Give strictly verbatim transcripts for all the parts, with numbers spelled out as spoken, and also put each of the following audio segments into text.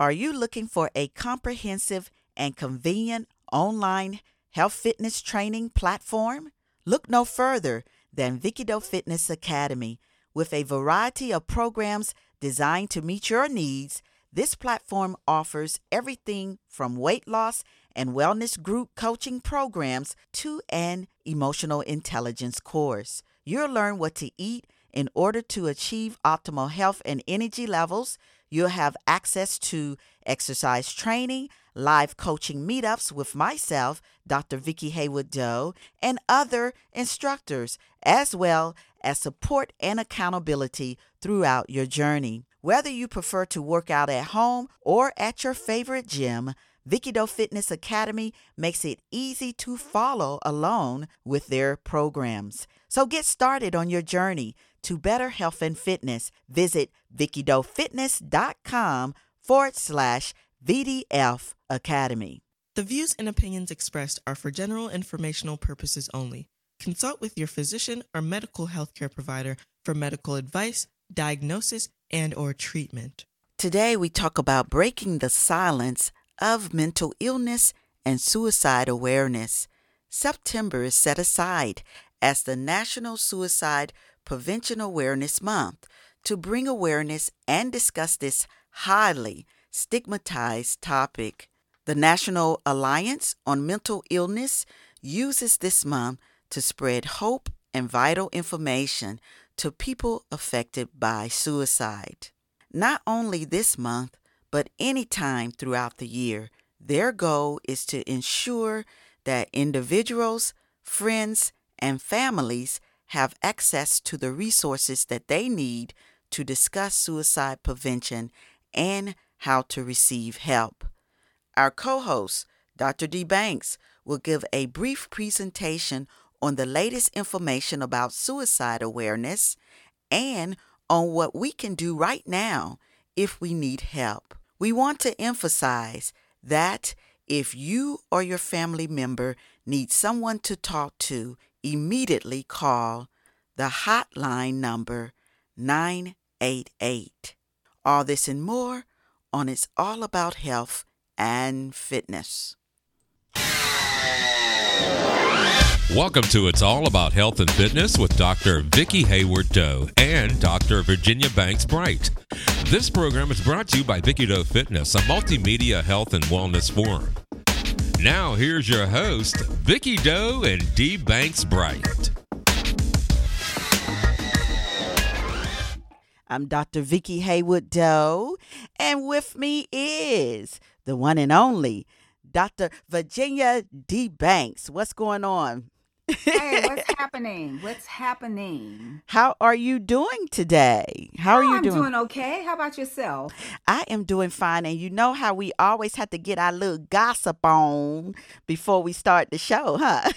Are you looking for a comprehensive and convenient online health fitness training platform? Look no further than Vicki Doe Fitness Academy. With a variety of programs designed to meet your needs, this platform offers everything from weight loss and wellness group coaching programs to an emotional intelligence course. You'll learn what to eat in order to achieve optimal health and energy levels. You'll have access to exercise training, live coaching meetups with myself, Doctor Vicki Haywood Doe, and other instructors, as well as support and accountability throughout your journey. Whether you prefer to work out at home or at your favorite gym, Vicki Doe Fitness Academy makes it easy to follow along with their programs. So get started on your journey to better health and fitness. Visit VickiDoeFitness.com forward slash VDF Academy. The views and opinions expressed are for general informational purposes only. Consult with your physician or medical healthcare provider for medical advice, diagnosis, and or treatment. Today we talk about breaking the silence of mental illness and suicide awareness. September is set aside as the National Suicide Prevention Awareness Month to bring awareness and discuss this highly stigmatized topic. The National Alliance on Mental Illness uses this month to spread hope and vital information to people affected by suicide. Not only this month, but any time throughout the year, their goal is to ensure that individuals, friends, and families have access to the resources that they need to discuss suicide prevention and how to receive help. Our co-host, Doctor D. Banks, will give a brief presentation on the latest information about suicide awareness and on what we can do right now if we need help. We want to emphasize that if you or your family member needs someone to talk to, immediately call the hotline number nine eight eight. All this and more on It's All About Health and Fitness. Welcome to It's All About Health and Fitness with Doctor Vicki Haywood Doe and Doctor Virginia Banks Bright. This program is brought to you by Vicki Doe Fitness, a multimedia health and wellness forum. Now here's your host, Vicki Doe and D. Banks Bright. I'm Doctor Vicki Haywood Doe, and with me is the one and only Doctor Virginia D. Banks. What's going on? Hey, what's happening? What's happening? How are you doing today? How oh, are you I'm doing? I'm doing okay. How about yourself? I am doing fine. And you know how we always have to get our little gossip on before we start the show, huh?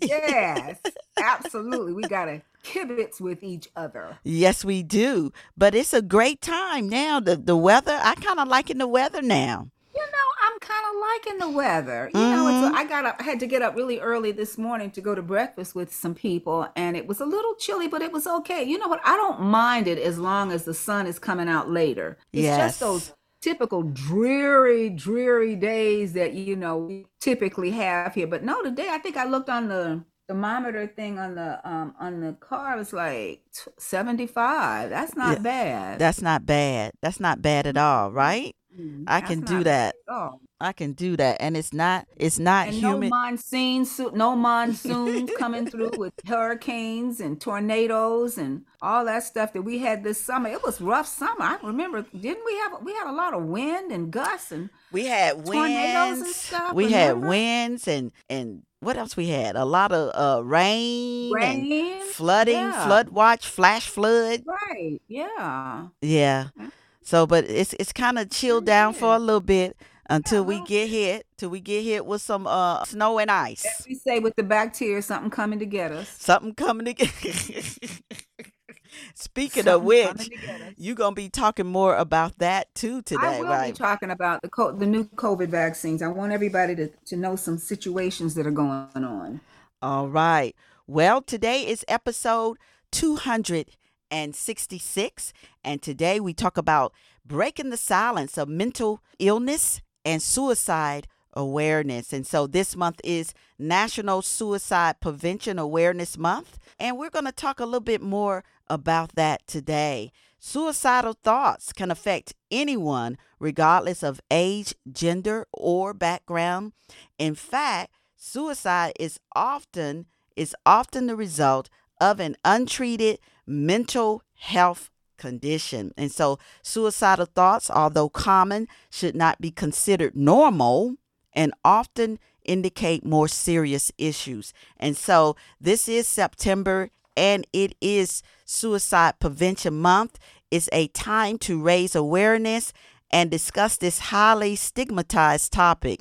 Yes, absolutely. We got to kibitz with each other. Yes, we do. But it's a great time now. The, the weather, I kind of liking the weather now. You know, I'm kind of liking the weather. You mm-hmm. know, it's a, I got up, I had to get up really early this morning to go to breakfast with some people, and it was a little chilly, but it was okay. You know what? I don't mind it as long as the sun is coming out later. It's yes. just those typical dreary, dreary days that, you know, we typically have here. But no, today I think I looked on the thermometer thing on the um on the car. It was like seventy-five. That's not yeah. bad. That's not bad. That's not bad at all, right? Mm-hmm. I can do that. I can do that, and it's not. It's not and humid. No monsoon. No monsoons coming through with hurricanes and tornadoes and all that stuff that we had this summer. It was rough summer. I remember. Didn't we have? We had a lot of wind and gusts and we had winds. Tornadoes and stuff. We remember? had winds and and. What else we had? A lot of uh, rain, rain and flooding, yeah. flood watch, flash flood. Right. Yeah. Yeah. So, but it's it's kind of chilled down for a little bit until yeah, we get hit. Till we get hit with some uh, snow and ice. As we say with the bacteria, something coming to get us. Something coming to get. Speaking Something of which, you're going to be talking more about that too today, right? I will right? be talking about the co- the new COVID vaccines. I want everybody to, to know some situations that are going on. All right. Well, today is episode two hundred sixty-six, and today we talk about breaking the silence of mental illness and suicide awareness. And so this month is National Suicide Prevention Awareness Month, and we're going to talk a little bit more about that today. Suicidal thoughts can affect anyone, regardless of age, gender, or background. In fact, suicide is often is often the result of an untreated mental health condition. And so suicidal thoughts, although common, should not be considered normal and often indicate more serious issues. And so this is September, and it is Suicide Prevention Month. It's a time to raise awareness and discuss this highly stigmatized topic.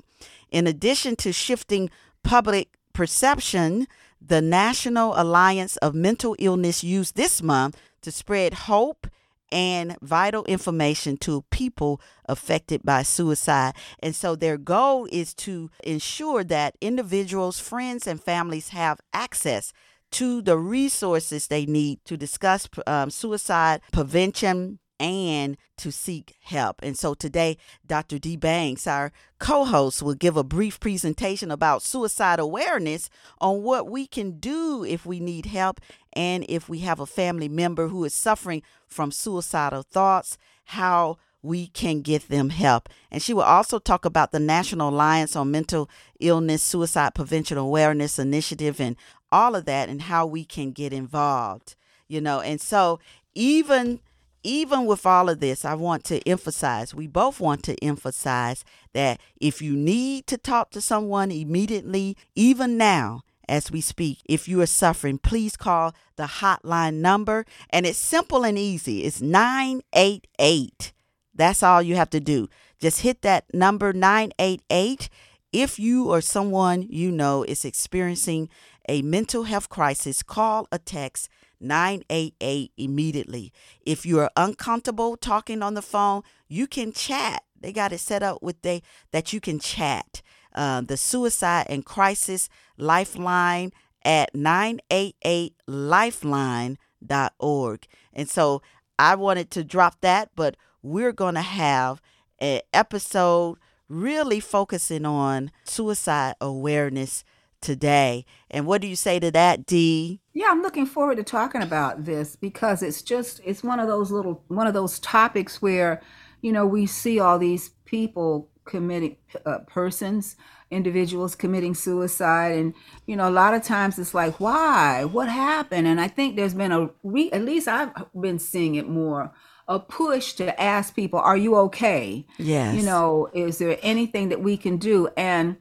In addition to shifting public perception, the National Alliance of Mental Illness used this month to spread hope and vital information to people affected by suicide. And so their goal is to ensure that individuals, friends, and families have access to the resources they need to discuss um, suicide prevention and to seek help. And so today, Doctor D. Banks, our co-host, will give a brief presentation about suicide awareness on what we can do if we need help and if we have a family member who is suffering from suicidal thoughts, how we can get them help. And she will also talk about the National Alliance on Mental Illness Suicide Prevention Awareness Initiative and all of that and how we can get involved, you know. And so even Even with all of this, I want to emphasize, we both want to emphasize that if you need to talk to someone immediately, even now as we speak, if you are suffering, please call the hotline number. And it's simple and easy. It's nine eight eight. That's all you have to do. Just hit that number, nine eight eight. If you or someone you know is experiencing a mental health crisis, call or text nine eight eight immediately. If you are uncomfortable talking on the phone, you can chat. They got it set up with they that you can chat. Uh, the Suicide and Crisis Lifeline at nine eight eight lifeline dot org. And so I wanted to drop that, but we're going to have an episode really focusing on suicide awareness today. And what do you say to that, Dee? Yeah, I'm looking forward to talking about this because it's just, it's one of those little, one of those topics where, you know, we see all these people committing, uh, persons, individuals committing suicide. And, you know, a lot of times it's like, why? What happened? And I think there's been a, re- at least I've been seeing it more, a push to ask people, are you okay? Yes. You know, is there anything that we can do? And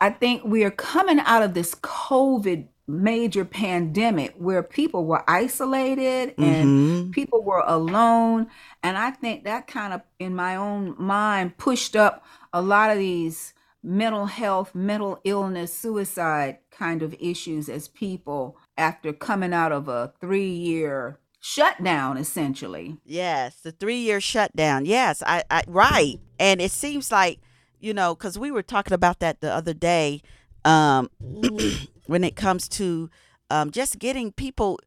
I think we are coming out of this COVID major pandemic where people were isolated and mm-hmm. people were alone. And I think that kind of, in my own mind, pushed up a lot of these mental health, mental illness, suicide kind of issues as people after coming out of a three-year shutdown, essentially. Yes, the three-year shutdown. Yes, I, I right. And it seems like, you know, because we were talking about that the other day um, when it comes to um, just getting people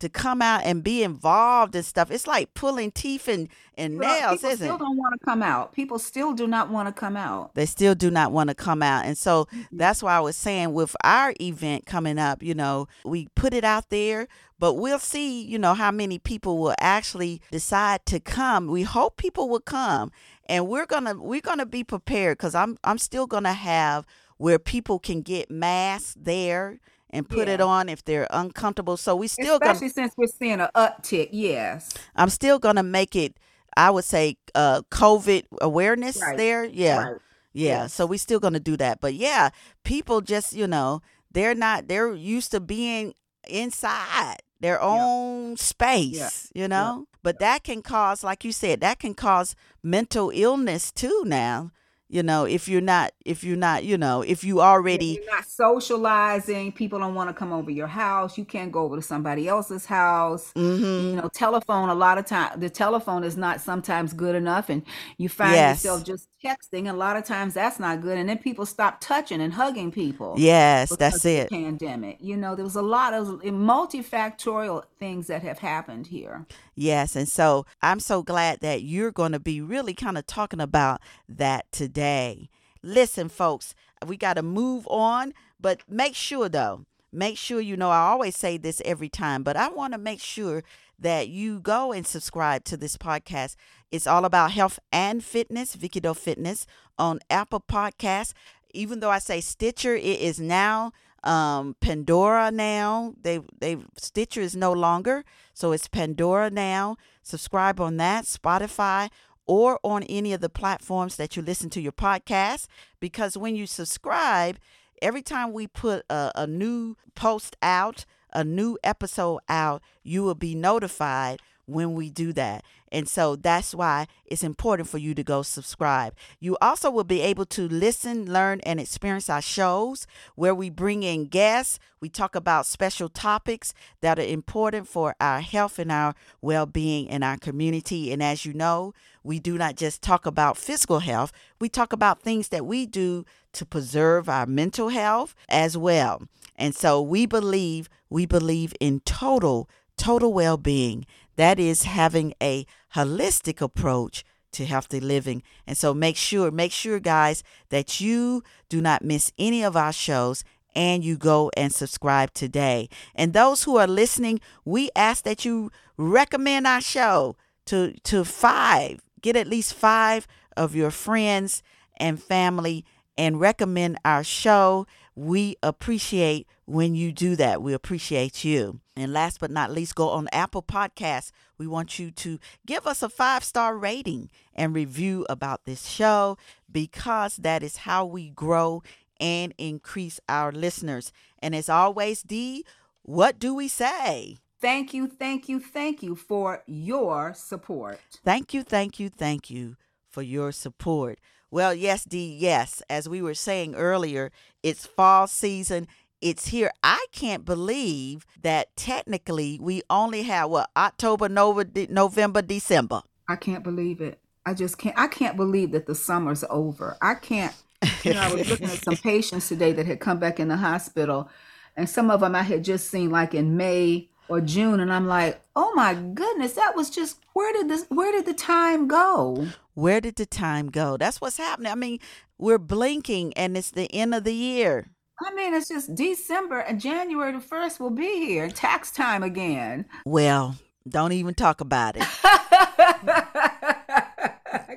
to come out and be involved and stuff. It's like pulling teeth and, and well, nails, isn't it? People still don't want to come out. People still do not want to come out. They still do not want to come out. And so mm-hmm. that's why I was saying with our event coming up, you know, we put it out there, but we'll see, you know, how many people will actually decide to come. We hope people will come. And we're gonna we're gonna be prepared because I'm I'm still gonna have where people can get masks there and put yeah. it on if they're uncomfortable. So we still especially gonna, since we're seeing an uptick. Yes, I'm still gonna make it. I would say uh, COVID awareness right. there. Yeah, right. yeah. Yes. So we're still gonna do that. But yeah, people just you know they're not they're used to being inside their own yep. space, yep. you know, yep. but that can cause, like you said, that can cause mental illness too now, you know, if you're not, if you're not, you know, if you already if you're not socializing, people don't want to come over your house. You can't go over to somebody else's house, mm-hmm. you know, telephone a lot of time. The telephone is not sometimes good enough and you find yes. yourself just texting, a lot of times that's not good. And then people stop touching and hugging people. Yes, that's it. Pandemic. You know, there was a lot of multifactorial things that have happened here. Yes. And so I'm so glad that you're going to be really kind of talking about that today. Listen, folks, we got to move on, but make sure though, make sure, you know, I always say this every time, but I want to make sure that you go and subscribe to this podcast. It's all about health and fitness, Vicki Doe Fitness on Apple Podcasts. Even though I say Stitcher, it is now um, Pandora now. They they Stitcher is no longer, so it's Pandora now. Subscribe on that, Spotify, or on any of the platforms that you listen to your podcast. Because when you subscribe, every time we put a, a new post out, a new episode out, you will be notified when we do that. And so that's why it's important for you to go subscribe. You also will be able to listen, learn, and experience our shows where we bring in guests. We talk about special topics that are important for our health and our well-being in our community. And as you know, we do not just talk about physical health. We talk about things that we do to preserve our mental health as well. And so we believe, we believe in total, total well-being. That is having a holistic approach to healthy living. And so make sure, make sure guys, that you do not miss any of our shows and you go and subscribe today. And those who are listening, we ask that you recommend our show to, to five, get at least five of your friends and family and recommend our show. We appreciate when you do that. We appreciate you. And last but not least, go on Apple Podcasts. We want you to give us a five-star rating and review about this show because that is how we grow and increase our listeners. And as always, Dee, what do we say? Thank you, thank you, thank you for your support. Thank you, thank you, thank you for your support. Well, yes, Dee, yes. As we were saying earlier, it's fall season. It's here. I can't believe that technically we only have, what, October, November, December. I can't believe it. I just can't. I can't believe that the summer's over. I can't. You know, I was looking at some patients today that had come back in the hospital, and some of them I had just seen like in May or June, and I'm like, oh my goodness, that was just, where did this, where did the time go? Where did the time go? That's what's happening. I mean, we're blinking and it's the end of the year. I mean, it's just December and January the first will be here. Tax time again. Well, don't even talk about it. I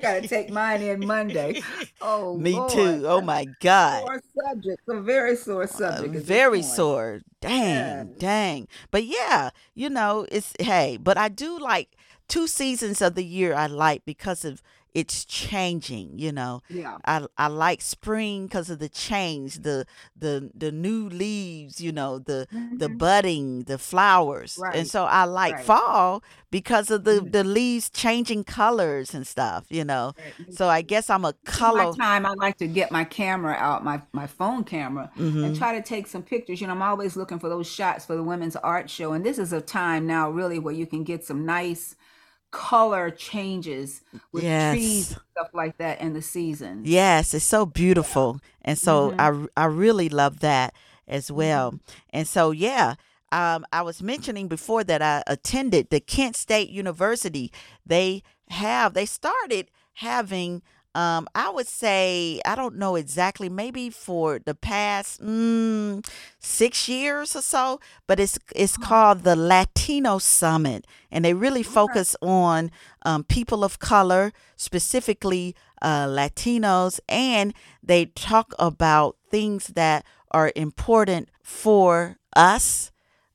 got to take mine in Monday. Oh, me Lord. Too. Oh, my God. Sore subject. A very sore subject. Uh, very sore. Dang, yeah. dang. But yeah, you know, it's, hey, but I do like two seasons of the year I like because of, it's changing, you know. Yeah. I I like spring because of the change, the the the new leaves, you know, the mm-hmm. the budding, the flowers, right. And so I like right. fall because of the, mm-hmm. the leaves changing colors and stuff, you know. Right. So I guess I'm a color. At my time I like to get my camera out, my my phone camera, mm-hmm. and try to take some pictures. You know, I'm always looking for those shots for the women's art show, and this is a time now really where you can get some nice color changes with yes. trees and stuff like that in the season. Yes, it's so beautiful. Yeah. And so mm-hmm. I, I really love that as well. Mm-hmm. And so, yeah, um, I was mentioning before that I attended the Kent State University. They have, they started having, um, I would say, I don't know exactly, maybe for the past mm, six years or so, but it's it's called the Latino Summit. And they really focus on um, people of color, specifically uh, Latinos, and they talk about things that are important for us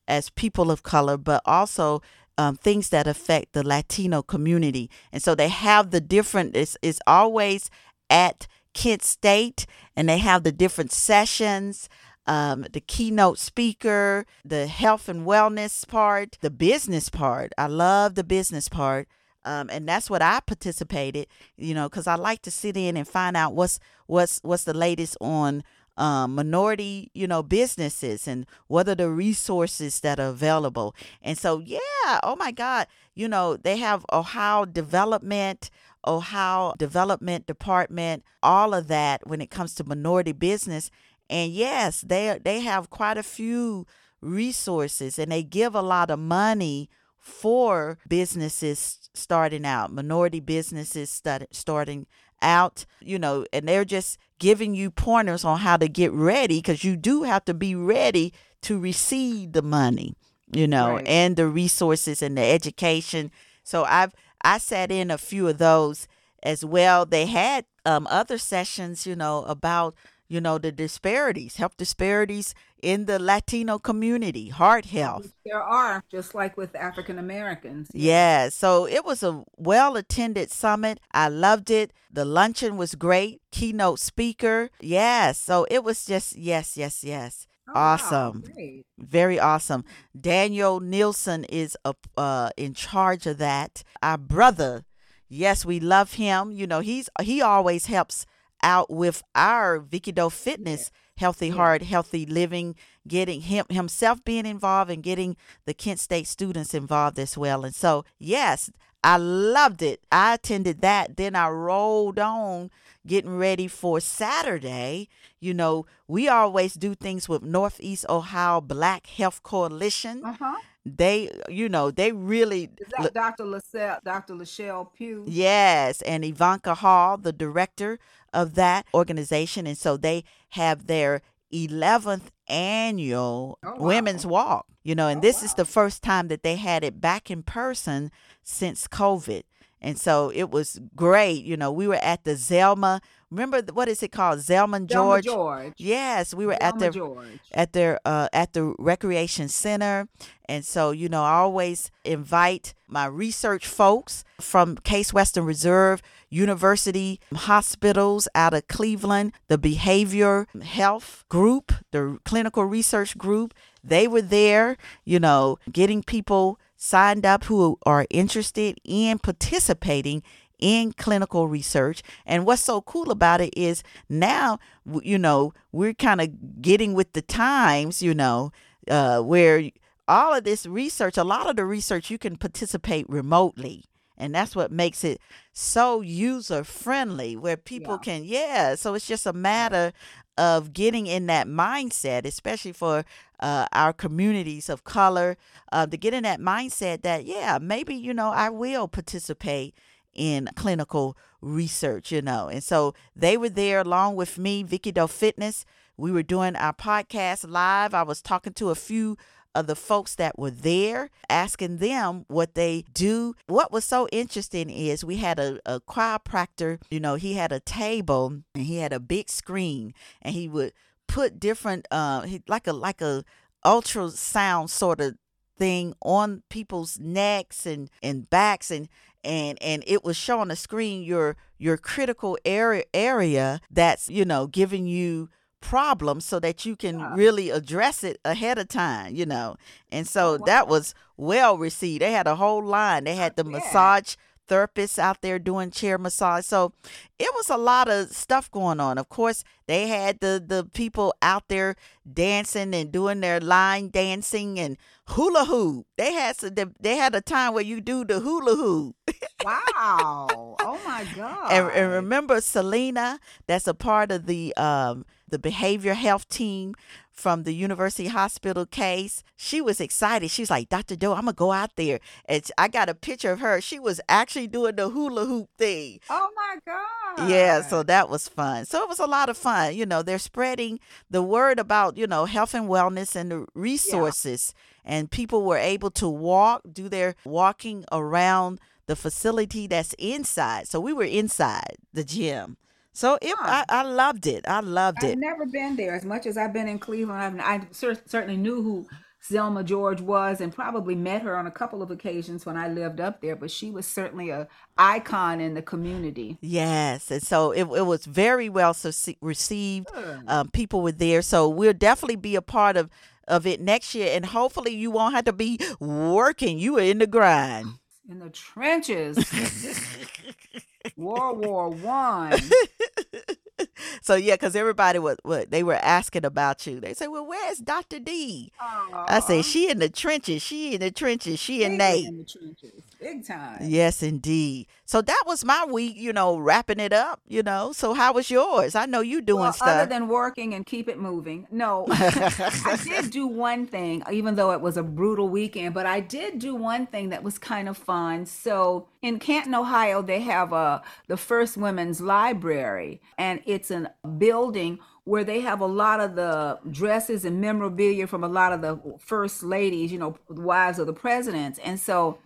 as people of color, but also Um, things that affect the Latino community. And so they have the different, it's, it's always at Kent State, and they have the different sessions, um, the keynote speaker, the health and wellness part, the business part. I love the business part. Um, and that's what I participated, you know, because I like to sit in and find out what's what's what's the latest on Um, minority, you know, businesses and what are the resources that are available. And so, yeah, oh my God, you know, they have Ohio Development, Ohio Development Department, all of that when it comes to minority business. And yes, they they have quite a few resources, and they give a lot of money for businesses starting out, minority businesses start, starting out, you know, and they're just giving you pointers on how to get ready, because you do have to be ready to receive the money, you know, right. and the resources and the education. So I've I sat in a few of those as well. They had um, other sessions, you know, about, you know, the disparities, health disparities in the Latino community, heart health. There are, just like with African Americans. Yeah, so it was a well-attended summit. I loved it. The luncheon was great. Keynote speaker. Yes, yeah, so it was just, yes, yes, yes. Oh, awesome. Wow, very awesome. Daniel Nielsen is a, uh, in charge of that. Our brother, yes, we love him. You know, he's he always helps out with our Vicki Doe Fitness, yeah. Healthy yeah. Heart, Healthy Living, getting him himself being involved and getting the Kent State students involved as well. And so, yes, I loved it. I attended that. Then I rolled on getting ready for Saturday. You know, we always do things with Northeast Ohio Black Health Coalition. Uh-huh. They, you know, they really. Is that Doctor LaSalle, Doctor Lachelle Pugh? Yes. And Ivanka Hall, the director of that organization. And so they have their eleventh annual oh, wow. Women's Walk, you know, and oh, this wow. is the first time that they had it back in person since COVID. And so it was great. You know, we were at the Zelma. Remember, what is it called? Zelma George. Zelma George. Yes, we were Zelma at their George. at their uh, at the recreation center. And so, you know, I always invite my research folks from Case Western Reserve University, hospitals out of Cleveland, the behavior health group, the clinical research group. They were there, you know, getting people signed up who are interested in participating in clinical research. And what's so cool about it is now, you know, we're kind of getting with the times, you know, uh, where all of this research, a lot of the research you can participate remotely. And that's what makes it so user friendly, where people yeah. can. Yeah. So it's just a matter of getting in that mindset, especially for uh, our communities of color, uh, to get in that mindset that, yeah, maybe, you know, I will participate in clinical research, you know. And so they were there along with me, Vicki Doe Fitness. We were doing our podcast live. I was talking to a few of the folks that were there, asking them what they do. What was so interesting is we had a, a chiropractor, you know, he had a table and he had a big screen, and he would put different, uh, he, like a like a ultrasound sort of thing on people's necks and, and backs, and and and it was showing on the screen your your critical area area that's, you know, giving you problem, so that you can yeah. really address it ahead of time, you know. And so wow. that was well received. They had a whole line. They had the yeah. massage therapists out there doing chair massage. So it was a lot of stuff going on. Of course, they had the, the people out there dancing and doing their line dancing and hula hoop. They had they had a time where you do the hula hoop. Wow. Oh, my God. And, and remember Selena, that's a part of the um, the behavior health team from the University Hospital Case. She was excited. She was like, Doctor Doe, I'm going to go out there. And I got a picture of her. She was actually doing the hula hoop thing. Oh, my God. Yeah, so that was fun. So it was a lot of fun. You know, they're spreading the word about, you know, health and wellness and the resources. Yeah. And people were able to walk, do their walking around the facility that's inside. So we were inside the gym. So it, huh. I, I loved it. I loved I've it. I've never been there. As much as I've been in Cleveland, I've, I cer- certainly knew who Zelma George was, and probably met her on a couple of occasions when I lived up there. But she was certainly an icon in the community. Yes. And so it, it was very well su- received. Sure. Um, people were there. So we'll definitely be a part of, of it next year. And hopefully you won't have to be working. You are in the grind. In the trenches. World War One. So yeah, because everybody was what they were asking about you. They say, "Well, where's Doctor D?" Aww. I say, "She in the trenches. She in the trenches. She, she and Nate." In the trenches. Big time. Yes, indeed. So that was my week, you know, wrapping it up, you know. So how was yours? I know you doing well, stuff. Other than working and keep it moving. No, I did do one thing, even though it was a brutal weekend, but I did do one thing that was kind of fun. So in Canton, Ohio, they have a, the First Women's Library, and it's a building where they have a lot of the dresses and memorabilia from a lot of the first ladies, you know, wives of the presidents. And so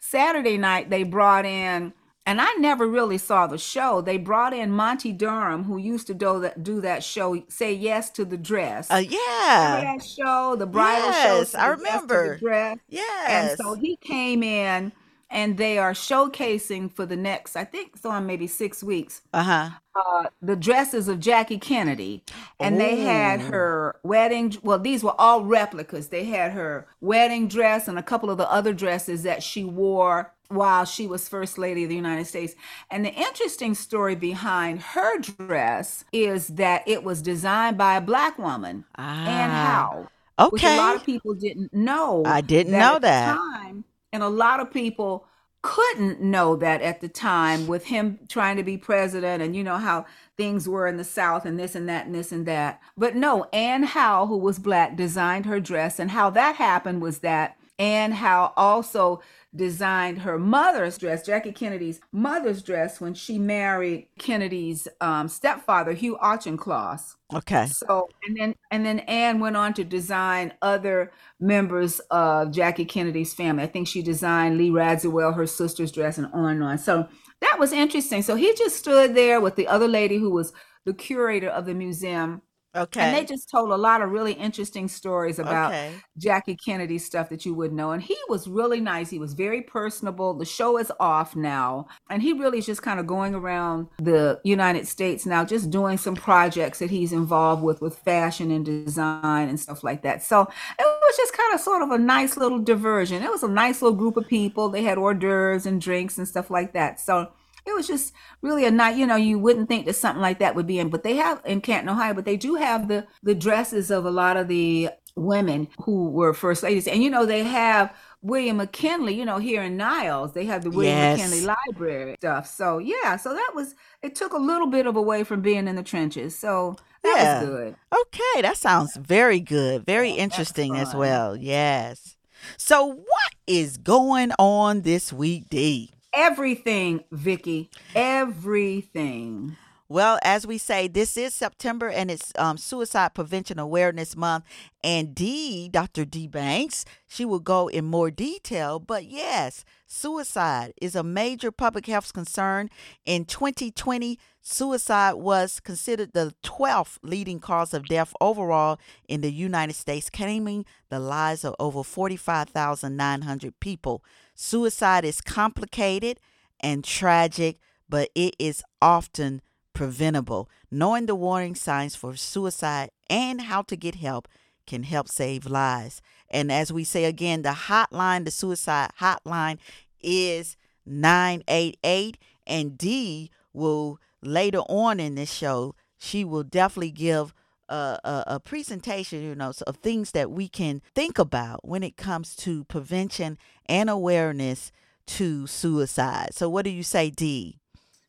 Saturday night they brought in, and I never really saw the show, they brought in Monty Durham, who used to do that, do that show, Say Yes to the Dress. Oh, uh, yeah. That show, the bridal yes, show. I remember. Yes, yes. And so he came in, and they are showcasing for the next, I think it's on maybe six weeks, uh-huh. uh, the dresses of Jackie Kennedy. And Ooh. They had her wedding, well, these were all replicas. They had her wedding dress and a couple of the other dresses that she wore while she was First Lady of the United States. And the interesting story behind her dress is that it was designed by a Black woman, ah. Ann Howe. Okay. Which a lot of people didn't know. I didn't that know at that. The time, and a lot of people couldn't know that at the time with him trying to be president, and you know how things were in the South and this and that and this and that. But no, Ann Howe, who was Black, designed her dress. And how that happened was that Ann Howe also designed her mother's dress, Jackie Kennedy's mother's dress, when she married Kennedy's um, stepfather, Hugh Auchincloss. Okay. So, and then and then Ann went on to design other members of Jackie Kennedy's family. I think she designed Lee Radziwell, her sister's dress, and on and on. So that was interesting. So he just stood there with the other lady who was the curator of the museum. Okay. And they just told a lot of really interesting stories about okay. Jackie Kennedy stuff that you wouldn't know. And he was really nice. He was very personable. The show is off now. And he really is just kind of going around the United States now, just doing some projects that he's involved with, with fashion and design and stuff like that. So it was just kind of sort of a nice little diversion. It was a nice little group of people. They had hors d'oeuvres and drinks and stuff like that. So it was just really a night, you know, you wouldn't think that something like that would be in, but they have in Canton, Ohio, but they do have the, the dresses of a lot of the women who were first ladies. And, you know, they have William McKinley, you know, here in Niles, they have the William yes. McKinley Library stuff. So, yeah, so that was, it took a little bit of away from being in the trenches. So that yeah. was good. Okay. That sounds very good. Very yeah, interesting as well. Yes. So what is going on this week, Dee? Everything, Vicki. Everything. Well, as we say, this is September, and it's um, Suicide Prevention Awareness Month. And Dee, Doctor Dee Banks, she will go in more detail. But yes, suicide is a major public health concern. In twenty twenty, suicide was considered the twelfth leading cause of death overall in the United States, claiming the lives of over forty-five thousand nine hundred people. Suicide is complicated and tragic, but it is often preventable. Knowing the warning signs for suicide and how to get help can help save lives. And as we say again, the hotline, the suicide hotline is nine eight eight. And Dee will later on in this show, she will definitely give a, a, a presentation, you know, of things that we can think about when it comes to prevention and awareness to suicide. So what do you say, Dee?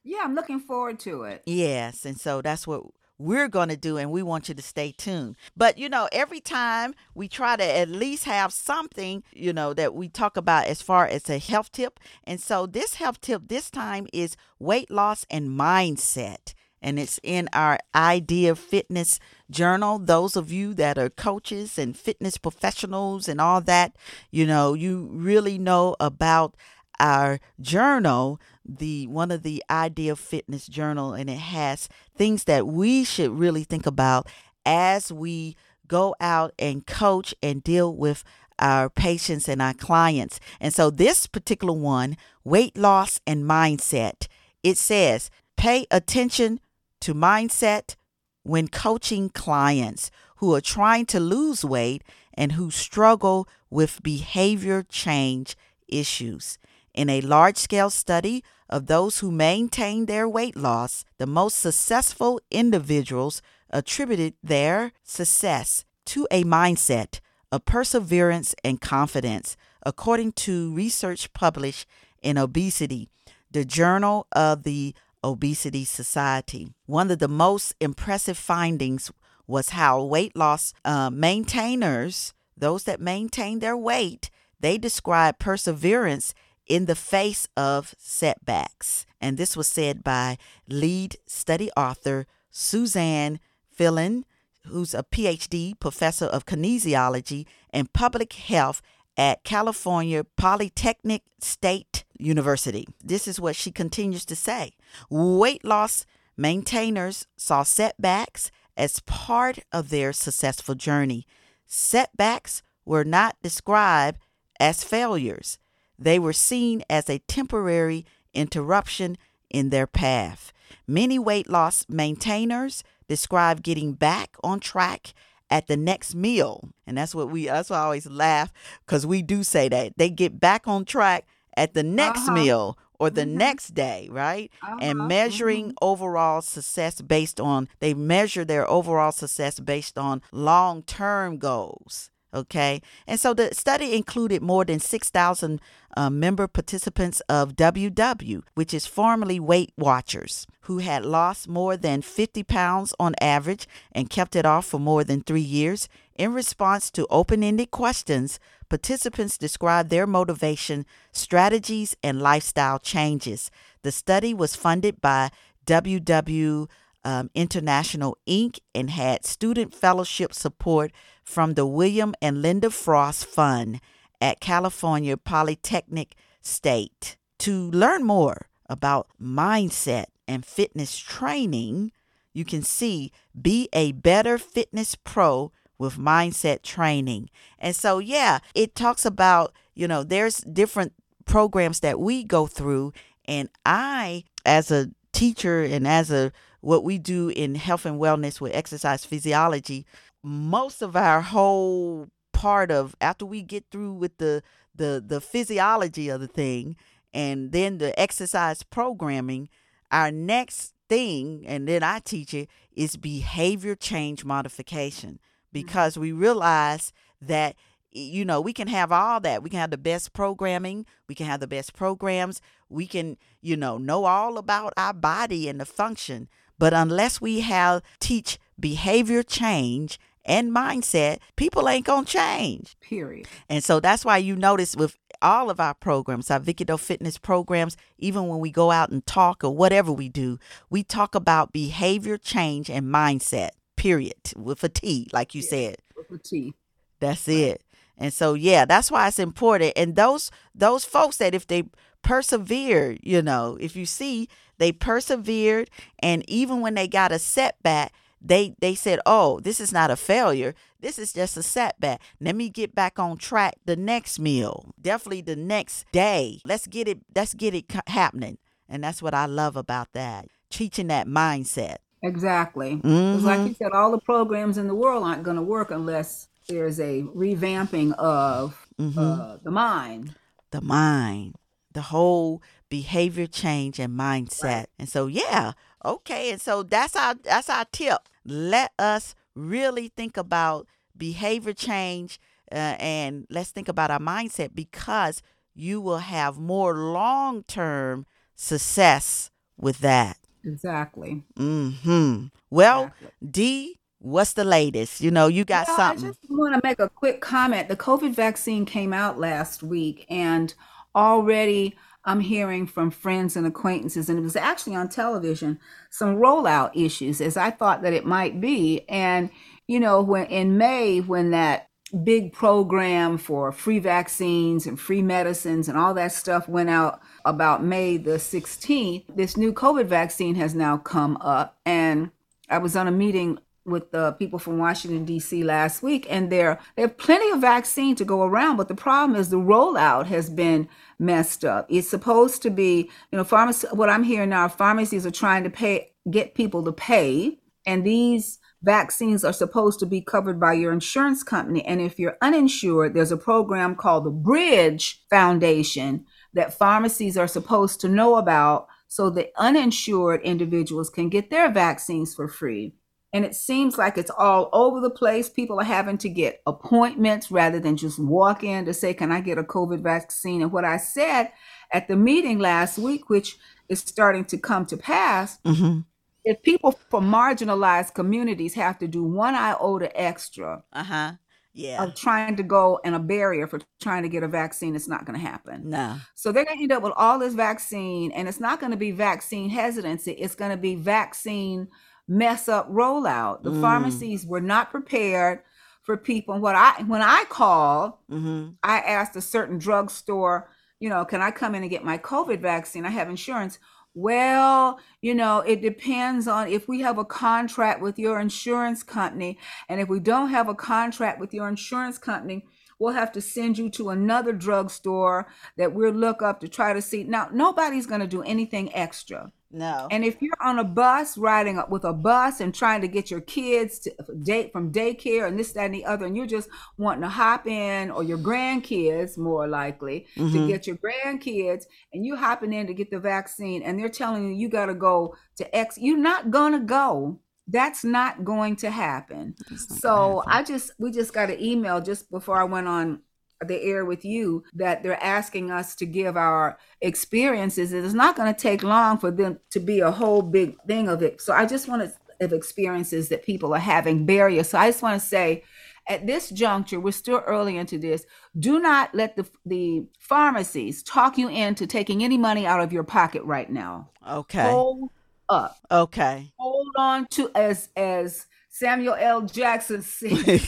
Yeah, I'm looking forward to it. Yes, and so that's what we're going to do, and we want you to stay tuned. But, you know, every time we try to at least have something, you know, that we talk about as far as a health tip. And so this health tip this time is weight loss and mindset. And it's in our Idea Fitness Journal. Those of you that are coaches and fitness professionals and all that, you know, you really know about our journal, the one of the Idea Fitness Journal, and it has things that we should really think about as we go out and coach and deal with our patients and our clients. And so this particular one, weight loss and mindset, it says, pay attention to mindset when coaching clients who are trying to lose weight and who struggle with behavior change issues. In a large-scale study of those who maintained their weight loss, the most successful individuals attributed their success to a mindset of perseverance and confidence, according to research published in obesity, the Journal of the Obesity Society. One of the most impressive findings was how weight loss uh, maintainers, those that maintain their weight, they describe perseverance in the face of setbacks. And this was said by lead study author Suzanne Phelan, who's a P H D professor of kinesiology and public health at California Polytechnic State University. This is what she continues to say. Weight loss maintainers saw setbacks as part of their successful journey. Setbacks were not described as failures. They were seen as a temporary interruption in their path. Many weight loss maintainers describe getting back on track at the next meal. And that's what we, that's why I always laugh, because we do say that. They get back on track at the next uh-huh. meal or the mm-hmm. next day, right? Uh-huh. And measuring mm-hmm. overall success based on, they measure their overall success based on long-term goals. Okay. And so the study included more than six thousand uh, member participants of W W, which is formerly Weight Watchers, who had lost more than fifty pounds on average and kept it off for more than three years. In response to open-ended questions, participants described their motivation, strategies, and lifestyle changes. The study was funded by W W Um, International, Incorporated and had student fellowship support from the William and Linda Frost Fund at California Polytechnic State. To learn more about mindset and fitness training, you can see Be a Better Fitness Pro with Mindset Training. And so, yeah, it talks about, you know, there's different programs that we go through. And I, as a teacher and as a what we do in health and wellness with exercise physiology, most of our whole part of after we get through with the the the physiology of the thing and then the exercise programming, our next thing, and then I teach it, is behavior change modification, because mm-hmm. we realize that, you know, we can have all that. We can have the best programming. We can have the best programs. We can, you know, know all about our body and the function. But unless we have teach behavior change and mindset, people ain't going to change. Period. And so that's why you notice with all of our programs, our Vicki Doe Fitness programs, even when we go out and talk or whatever we do, we talk about behavior change and mindset, period, with a T, like you yeah, said. With a T. That's it. And so, yeah, that's why it's important. And those those folks that if they persevere, you know, if you see they persevered, and even when they got a setback, they they said, oh, this is not a failure. This is just a setback. Let me get back on track the next meal, definitely the next day. Let's get it. Let's get it happening. And that's what I love about that. Teaching that mindset. Exactly. Mm-hmm. Because like you said, all the programs in the world aren't going to work unless there's a revamping of mm-hmm. uh, the mind. The mind. The whole behavior change and mindset. Right. And so, yeah. Okay. And so that's our that's our tip. Let us really think about behavior change uh, and let's think about our mindset, because you will have more long-term success with that. Exactly. Mm-hmm. Well, exactly. D, what's the latest? You know, you got yeah, something. I just want to make a quick comment. The COVID vaccine came out last week, and already I'm hearing from friends and acquaintances, and it was actually on television, some rollout issues, as I thought that it might be. And, you know, when in May, when that big program for free vaccines and free medicines and all that stuff went out about May the sixteenth, this new COVID vaccine has now come up. And I was on a meeting with the people from Washington, D C last week, and there they have plenty of vaccine to go around, but the problem is the rollout has been messed up. It's supposed to be, you know, pharmacy, what I'm hearing now, pharmacies are trying to pay, get people to pay, and these vaccines are supposed to be covered by your insurance company. And if you're uninsured, there's a program called the Bridge Foundation that pharmacies are supposed to know about so that uninsured individuals can get their vaccines for free. And it seems like it's all over the place. People are having to get appointments rather than just walk in to say, can I get a COVID vaccine? And what I said at the meeting last week, which is starting to come to pass, mm-hmm. if people from marginalized communities have to do one iota extra uh-huh. yeah. of trying to go and a barrier for trying to get a vaccine, it's not going to happen. No. So they're going to end up with all this vaccine, and it's not going to be vaccine hesitancy. It's going to be vaccine mess up rollout. The mm. pharmacies were not prepared for people. And what I, when I called, mm-hmm. I asked a certain drugstore, you know, can I come in and get my COVID vaccine? I have insurance. Well, you know, it depends on if we have a contract with your insurance company. And if we don't have a contract with your insurance company, we'll have to send you to another drugstore that we'll look up to try to see. Now, nobody's going to do anything extra. No. And if you're on a bus riding up with a bus and trying to get your kids to date from daycare and this, that, and the other, and you're just wanting to hop in, or your grandkids more likely mm-hmm. to get your grandkids, and you hopping in to get the vaccine, and they're telling you you got to go to X, you're not gonna go. That's not going to happen. So I just we just got an email just before I went on the air with you that they're asking us to give our experiences. It's not going to take long for them to be a whole big thing of it. So I just want to have experiences that people are having barriers. So I just want to say at this juncture, we're still early into this. Do not let the the pharmacies talk you into taking any money out of your pocket right now. Okay. Hold up. Okay. Hold on to, as, as Samuel L. Jackson said,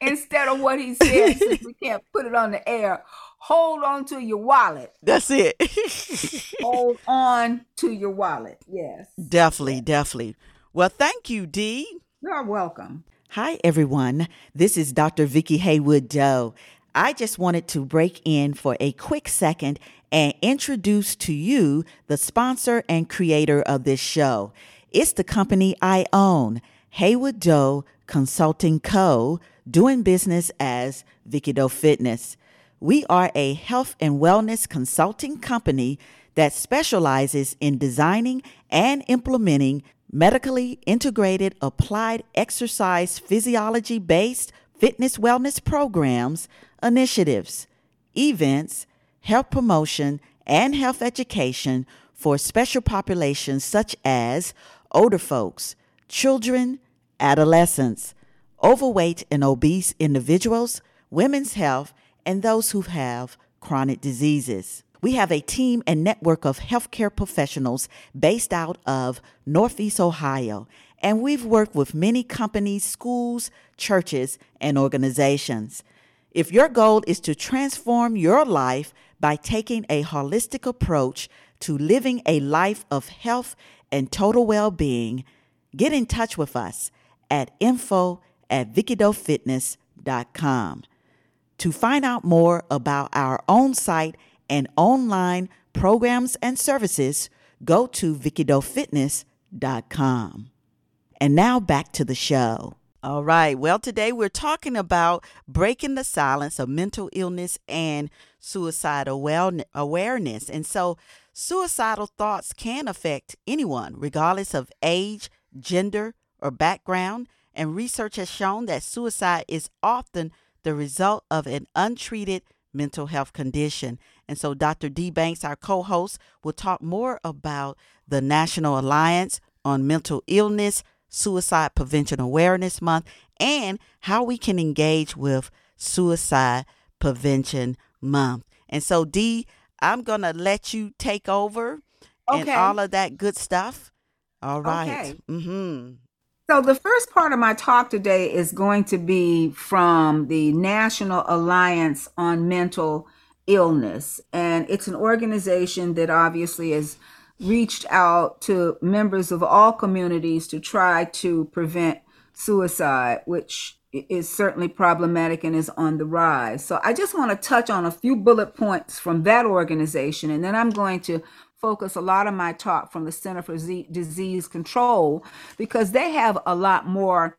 instead of what he said, since we can't put it on the air, hold on to your wallet. That's it. Hold on to your wallet. Yes. Definitely, definitely. Well, thank you, Dee. You're welcome. Hi, everyone. This is Doctor Vicki Haywood Doe. I just wanted to break in for a quick second and introduce to you the sponsor and creator of this show. It's the company I own, Haywood Doe Consulting Co., doing business as Vicki Doe Fitness. We are a health and wellness consulting company that specializes in designing and implementing medically integrated applied exercise physiology-based fitness wellness programs, initiatives, events, health promotion, and health education for special populations such as older folks, children, adolescents, overweight and obese individuals, women's health, and those who have chronic diseases. We have a team and network of healthcare professionals based out of Northeast Ohio, and we've worked with many companies, schools, churches, and organizations. If your goal is to transform your life by taking a holistic approach to living a life of health and total well-being, get in touch with us at info at vicki doe fitness dot com. To find out more about our own site and online programs and services, go to vicki doe fitness dot com. And now back to the show. All right. Well, today we're talking about breaking the silence of mental illness and suicidal wellness, awareness. And so suicidal thoughts can affect anyone, regardless of age, gender, or background, and research has shown that suicide is often the result of an untreated mental health condition. And so Doctor Dee Banks, our co-host, will talk more about the National Alliance on Mental Illness, Suicide Prevention Awareness Month, and how we can engage with Suicide Prevention Month. And so, Dee, I'm going to let you take over okay. and all of that good stuff. All right. Okay. Mm-hmm. So the first part of my talk today is going to be from the National Alliance on Mental Illness. And it's an organization that obviously has reached out to members of all communities to try to prevent suicide, which is certainly problematic and is on the rise. So I just want to touch on a few bullet points from that organization, and then I'm going to focus a lot of my talk from the Center for Z- Disease Control, because they have a lot more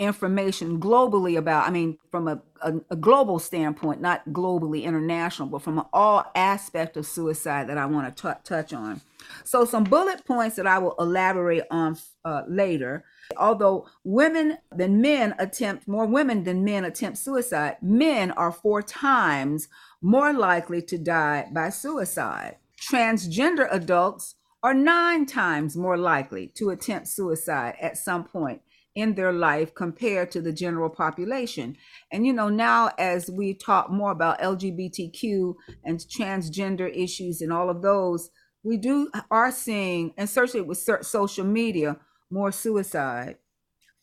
information globally about, I mean, from a, a, a global standpoint, not globally international, but from all aspect of suicide that I want to t- touch on. So some bullet points that I will elaborate on uh, later. Although women than men attempt, more women than men attempt suicide, men are four times more likely to die by suicide. Transgender adults are nine times more likely to attempt suicide at some point in their life compared to the general population. And, you know, now as we talk more about L G B T Q and transgender issues and all of those, we do are seeing, and especially with social media, more suicide.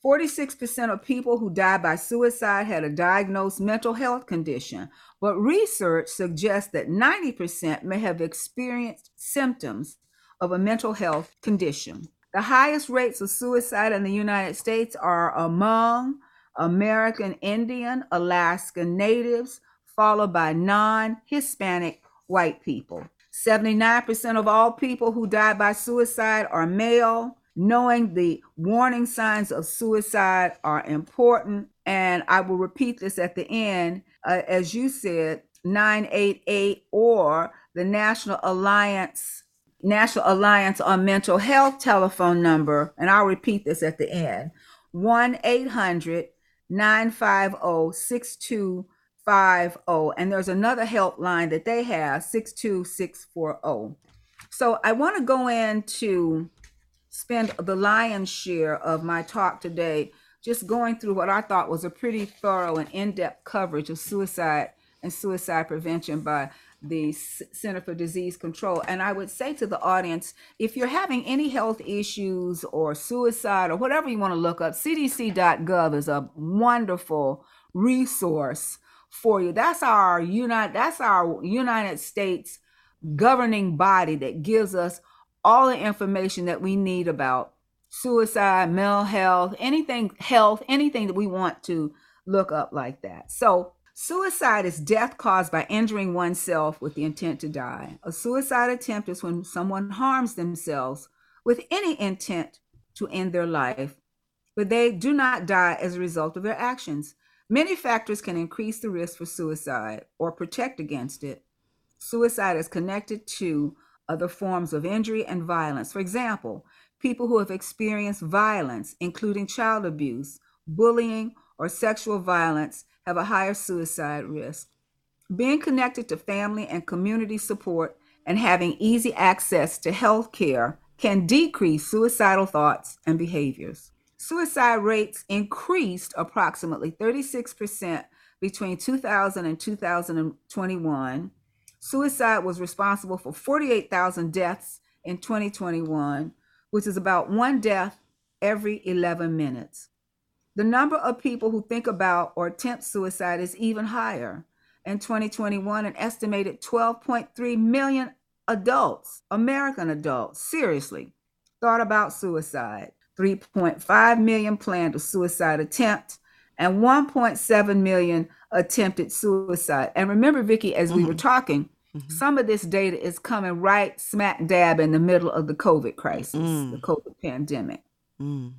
forty-six percent of people who die by suicide had a diagnosed mental health condition, but research suggests that ninety percent may have experienced symptoms of a mental health condition. The highest rates of suicide in the United States are among American Indian, Alaska Natives, followed by non-Hispanic white people. seventy-nine percent of all people who die by suicide are male. Knowing the warning signs of suicide are important. And I will repeat this at the end. Uh, as you said, nine eight eight or the National Alliance National Alliance on Mental Health telephone number, and I'll repeat this at the end, one eight hundred nine five zero six two five zero. And there's another helpline that they have, six two six four zero. So I want to go in to spend the lion's share of my talk today just going through what I thought was a pretty thorough and in-depth coverage of suicide and suicide prevention by the Center for Disease Control. And I would say to the audience, if you're having any health issues or suicide or whatever you want to look up, C D C dot gov is a wonderful resource for you. That's our United, that's our United States governing body that gives us all the information that we need about suicide, mental health, anything health, anything that we want to look up like that. So suicide is death caused by injuring oneself with the intent to die. A suicide attempt is when someone harms themselves with any intent to end their life, but they do not die as a result of their actions. Many factors can increase the risk for suicide or protect against it. Suicide is connected to other forms of injury and violence. For example, people who have experienced violence, including child abuse, bullying, or sexual violence, have a higher suicide risk. Being connected to family and community support and having easy access to health care can decrease suicidal thoughts and behaviors. Suicide rates increased approximately thirty-six percent between two thousand and two thousand twenty-one. Suicide was responsible for forty-eight thousand deaths in twenty twenty-one, which is about one death every eleven minutes. The number of people who think about or attempt suicide is even higher. In twenty twenty-one, an estimated twelve point three million adults, American adults, seriously thought about suicide. three point five million planned a suicide attempt, and one point seven million attempted suicide. And remember, Vicki, as mm-hmm. we were talking, mm-hmm. some of this data is coming right smack dab in the middle of the COVID crisis, mm. the COVID pandemic. Mm.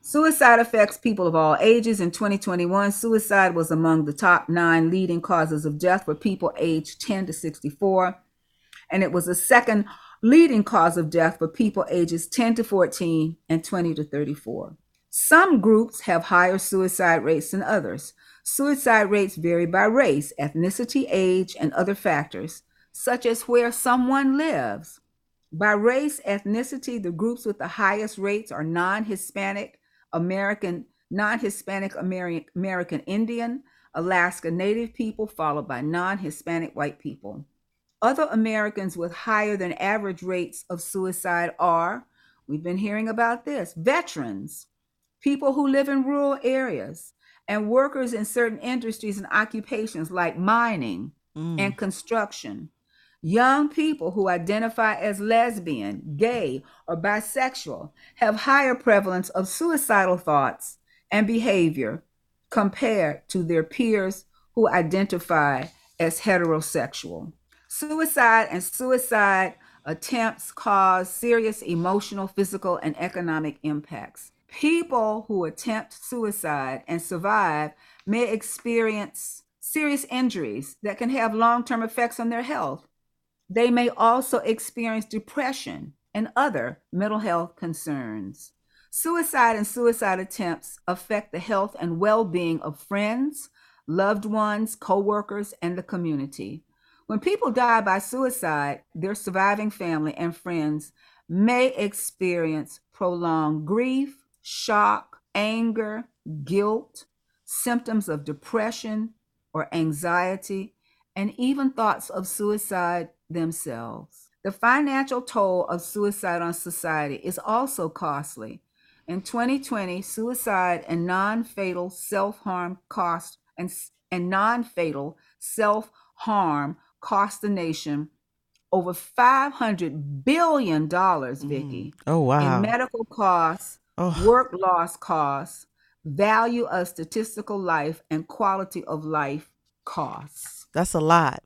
Suicide affects people of all ages. In twenty twenty-one, suicide was among the top nine leading causes of death for people aged ten to sixty-four. And it was the second leading cause of death for people ages ten to fourteen and twenty to thirty-four. Some groups have higher suicide rates than others. Suicide rates vary by race, ethnicity, age, and other factors, such as where someone lives. By race, ethnicity, the groups with the highest rates are non-Hispanic American, non-Hispanic American, American Indian, Alaska Native people, followed by non-Hispanic white people. Other Americans with higher than average rates of suicide are, we've been hearing about this, veterans, people who live in rural areas, and workers in certain industries and occupations like mining mm. and construction. Young people who identify as lesbian, gay, or bisexual have higher prevalence of suicidal thoughts and behavior compared to their peers who identify as heterosexual. Suicide and suicide attempts cause serious emotional, physical, and economic impacts. People who attempt suicide and survive may experience serious injuries that can have long-term effects on their health. They may also experience depression, and other mental health concerns. Suicide and suicide attempts affect the health and well-being of friends, loved ones, co-workers, and the community. When people die by suicide, their surviving family and friends may experience prolonged grief, shock, anger, guilt, symptoms of depression or anxiety, and even thoughts of suicide themselves. The financial toll of suicide on society is also costly. In twenty twenty, suicide and non-fatal self-harm cost and, and non-fatal self-harm cost the nation over five hundred billion dollars, Vicki. Mm. Oh, wow. In medical costs, oh. work loss costs, value of statistical life, and quality of life costs. That's a lot.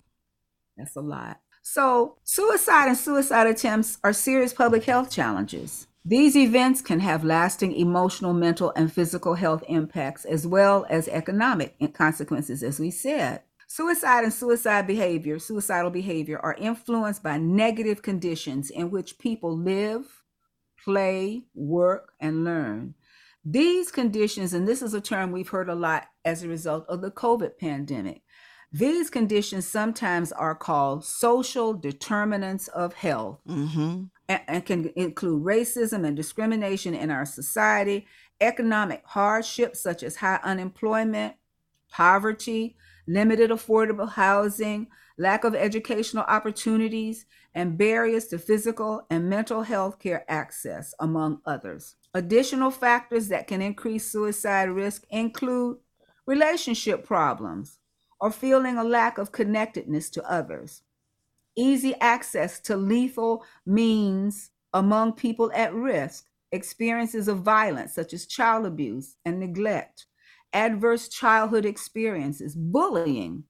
That's a lot. So suicide and suicide attempts are serious public health challenges. These events can have lasting emotional, mental, and physical health impacts, as well as economic consequences, as we said. Suicide and suicide behavior, suicidal behavior, are influenced by negative conditions in which people live, play, work, and learn. These conditions, and this is a term we've heard a lot as a result of the COVID pandemic, these conditions sometimes are called social determinants of health, mm-hmm. and, and can include racism and discrimination in our society, economic hardships such as high unemployment, poverty, limited affordable housing, lack of educational opportunities, and barriers to physical and mental health care access, among others. Additional factors that can increase suicide risk include relationship problems or feeling a lack of connectedness to others, easy access to lethal means among people at risk, experiences of violence such as child abuse and neglect, adverse childhood experiences, bullying,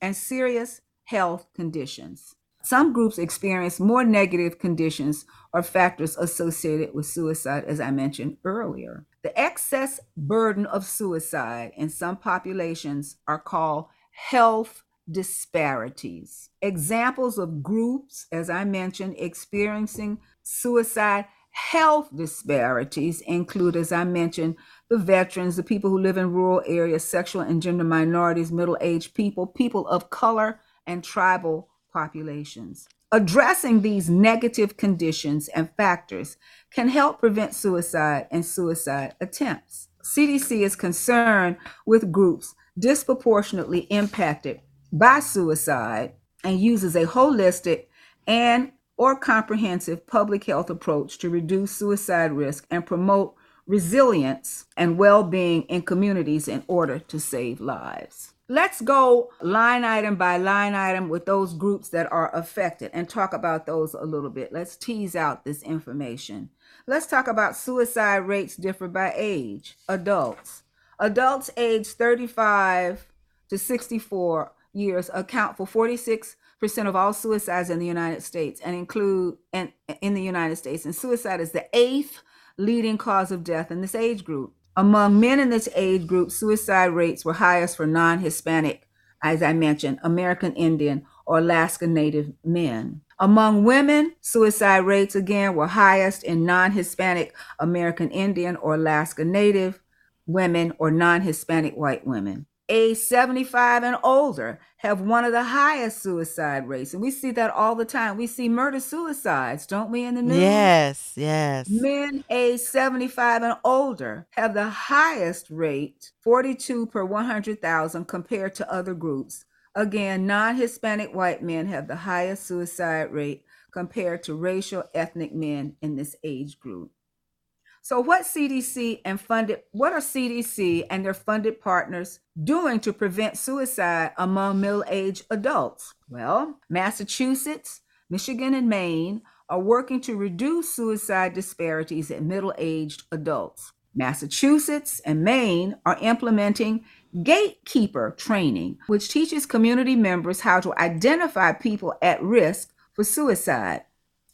and serious health conditions. Some groups experience more negative conditions or factors associated with suicide, as I mentioned earlier. The excess burden of suicide in some populations are called health disparities. Examples of groups, as I mentioned, experiencing suicide health disparities include, as I mentioned, the veterans, the people who live in rural areas, sexual and gender minorities, middle-aged people, people of color, and tribal populations. Addressing these negative conditions and factors can help prevent suicide and suicide attempts. C D C is concerned with groups disproportionately impacted by suicide and uses a holistic and or comprehensive public health approach to reduce suicide risk and promote resilience and well-being in communities in order to save lives. Let's go line item by line item with those groups that are affected and talk about those a little bit. Let's tease out this information. Let's talk about suicide rates differ by age. Adults. Adults aged thirty-five to sixty-four years account for forty-six percent of all suicides in the United States and include and in the United States. And suicide is the eighth leading cause of death in this age group. Among men in this age group, suicide rates were highest for non-Hispanic, as I mentioned, American Indian or Alaska Native men. Among women, suicide rates, again, were highest in non-Hispanic American Indian or Alaska Native women or non-Hispanic white women. Age seventy-five and older have one of the highest suicide rates. And we see that all the time. We see murder suicides, don't we, in the news? Yes, yes. Men age seventy-five and older have the highest rate, forty-two per one hundred thousand, compared to other groups. Again, non-Hispanic white men have the highest suicide rate compared to racial ethnic men in this age group. So what C D C and funded, what are C D C and their funded partners doing to prevent suicide among middle-aged adults? Well, Massachusetts, Michigan, and Maine are working to reduce suicide disparities in middle-aged adults. Massachusetts and Maine are implementing gatekeeper training, which teaches community members how to identify people at risk for suicide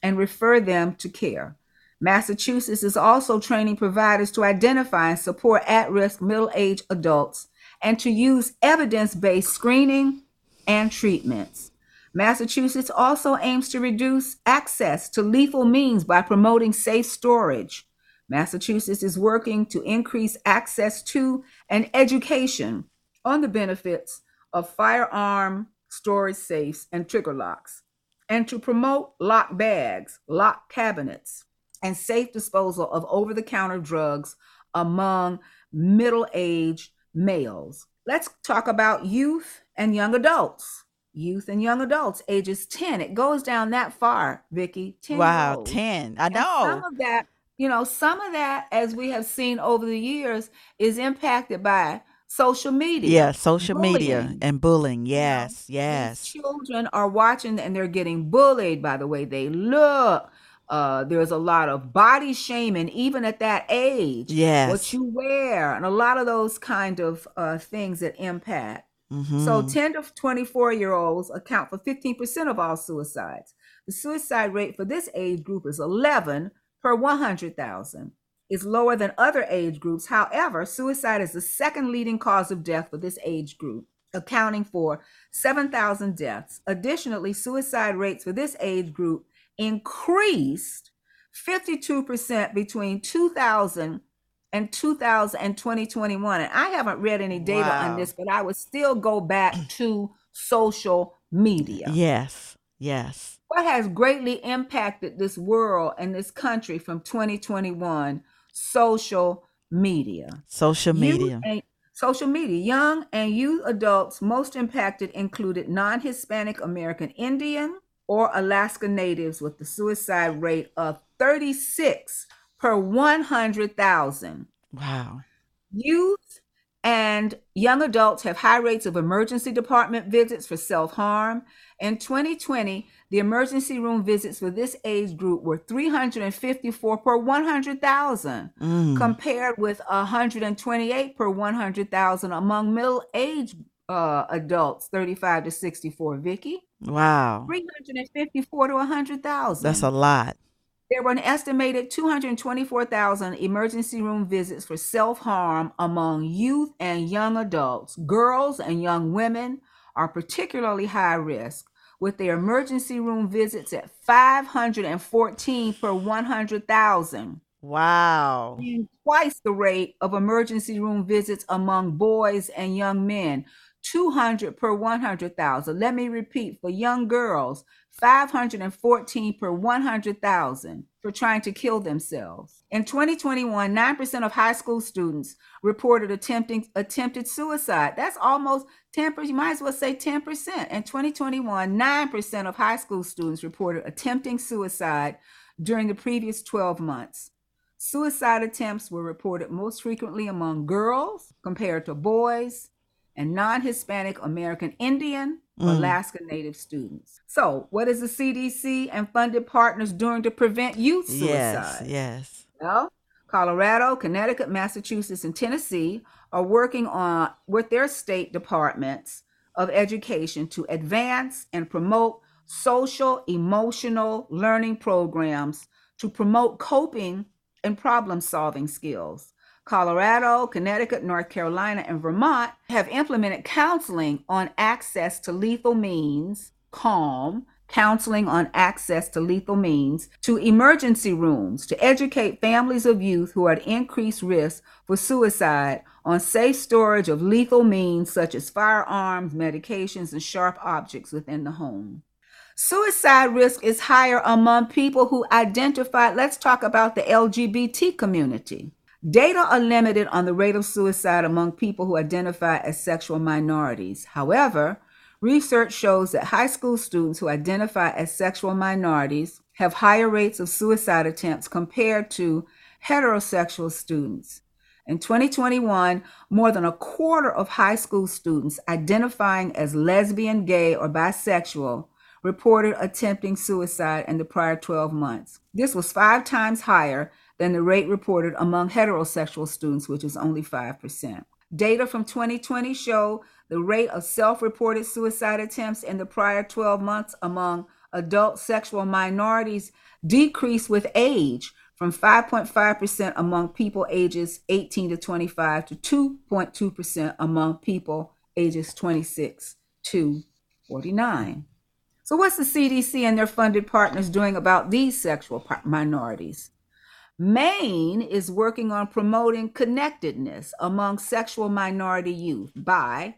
and refer them to care. Massachusetts is also training providers to identify and support at-risk middle-aged adults and to use evidence-based screening and treatments. Massachusetts also aims to reduce access to lethal means by promoting safe storage. Massachusetts is working to increase access to and education on the benefits of firearm storage safes and trigger locks, and to promote lock bags, lock cabinets, and safe disposal of over-the-counter drugs among middle-aged males. Let's talk about youth and young adults. Youth and young adults, ages ten. It goes down that far, Vicki. ten wow, old. ten. I know. And some of that, you know, some of that, as we have seen over the years, is impacted by social media. Yeah, social bullying. media and bullying. Yes, you know, yes. Children are watching and they're getting bullied by the way they look. Uh, there's a lot of body shaming, even at that age. Yes. What you wear and a lot of those kind of uh, things that impact. Mm-hmm. So ten to twenty-four year olds account for fifteen percent of all suicides. The suicide rate for this age group is eleven per one hundred thousand. It's lower than other age groups. However, suicide is the second leading cause of death for this age group, accounting for seven thousand deaths. Additionally, suicide rates for this age group increased fifty-two percent between two thousand and two thousand and twenty twenty-one. And I haven't read any data wow. on this, but I would still go back to social media. Yes, yes. What has greatly impacted this world and this country from twenty twenty-one? Social media. Social media. And, social media. Young and youth adults most impacted included non-Hispanic American Indian or Alaska Natives with the suicide rate of thirty-six per one hundred thousand. Wow. Youth and young adults have high rates of emergency department visits for self-harm. In twenty twenty, the emergency room visits for this age group were three hundred fifty-four per one hundred thousand, mm. compared with one hundred twenty-eight per one hundred thousand among middle-aged uh, adults, thirty-five to sixty-four, Vicki. Wow. three hundred fifty-four to one hundred thousand. That's a lot. There were an estimated two hundred twenty-four thousand emergency room visits for self-harm among youth and young adults. Girls and young women are particularly high risk, with their emergency room visits at five hundred fourteen per one hundred thousand. Wow. And twice the rate of emergency room visits among boys and young men, two hundred per one hundred thousand. Let me repeat, for young girls, five hundred fourteen per one hundred thousand for trying to kill themselves. In twenty twenty-one, nine percent of high school students reported attempting attempted suicide. That's almost ten percent. You might as well say ten percent. In twenty twenty-one, nine percent of high school students reported attempting suicide during the previous twelve months. Suicide attempts were reported most frequently among girls compared to boys and non-Hispanic American Indian or Alaska Native students. So what is the C D C and funded partners doing to prevent youth suicide? Yes, yes. Well, Colorado, Connecticut, Massachusetts, and Tennessee are working on with their state departments of education to advance and promote social emotional learning programs to promote coping and problem solving skills. Colorado, Connecticut, North Carolina, and Vermont have implemented counseling on access to lethal means, CALM, counseling on access to lethal means, to emergency rooms to educate families of youth who are at increased risk for suicide on safe storage of lethal means such as firearms, medications, and sharp objects within the home. Suicide risk is higher among people who identify, let's talk about the L G B T community. Data are limited on the rate of suicide among people who identify as sexual minorities. However, research shows that high school students who identify as sexual minorities have higher rates of suicide attempts compared to heterosexual students. In twenty twenty-one, more than a quarter of high school students identifying as lesbian, gay, or bisexual reported attempting suicide in the prior twelve months. This was five times higher than the rate reported among heterosexual students, which is only five percent. Data from twenty twenty show the rate of self-reported suicide attempts in the prior twelve months among adult sexual minorities decreased with age from five point five percent among people ages eighteen to twenty-five to two point two percent among people ages twenty-six to forty-nine. So what's the C D C and their funded partners doing about these sexual minorities? Maine is working on promoting connectedness among sexual minority youth by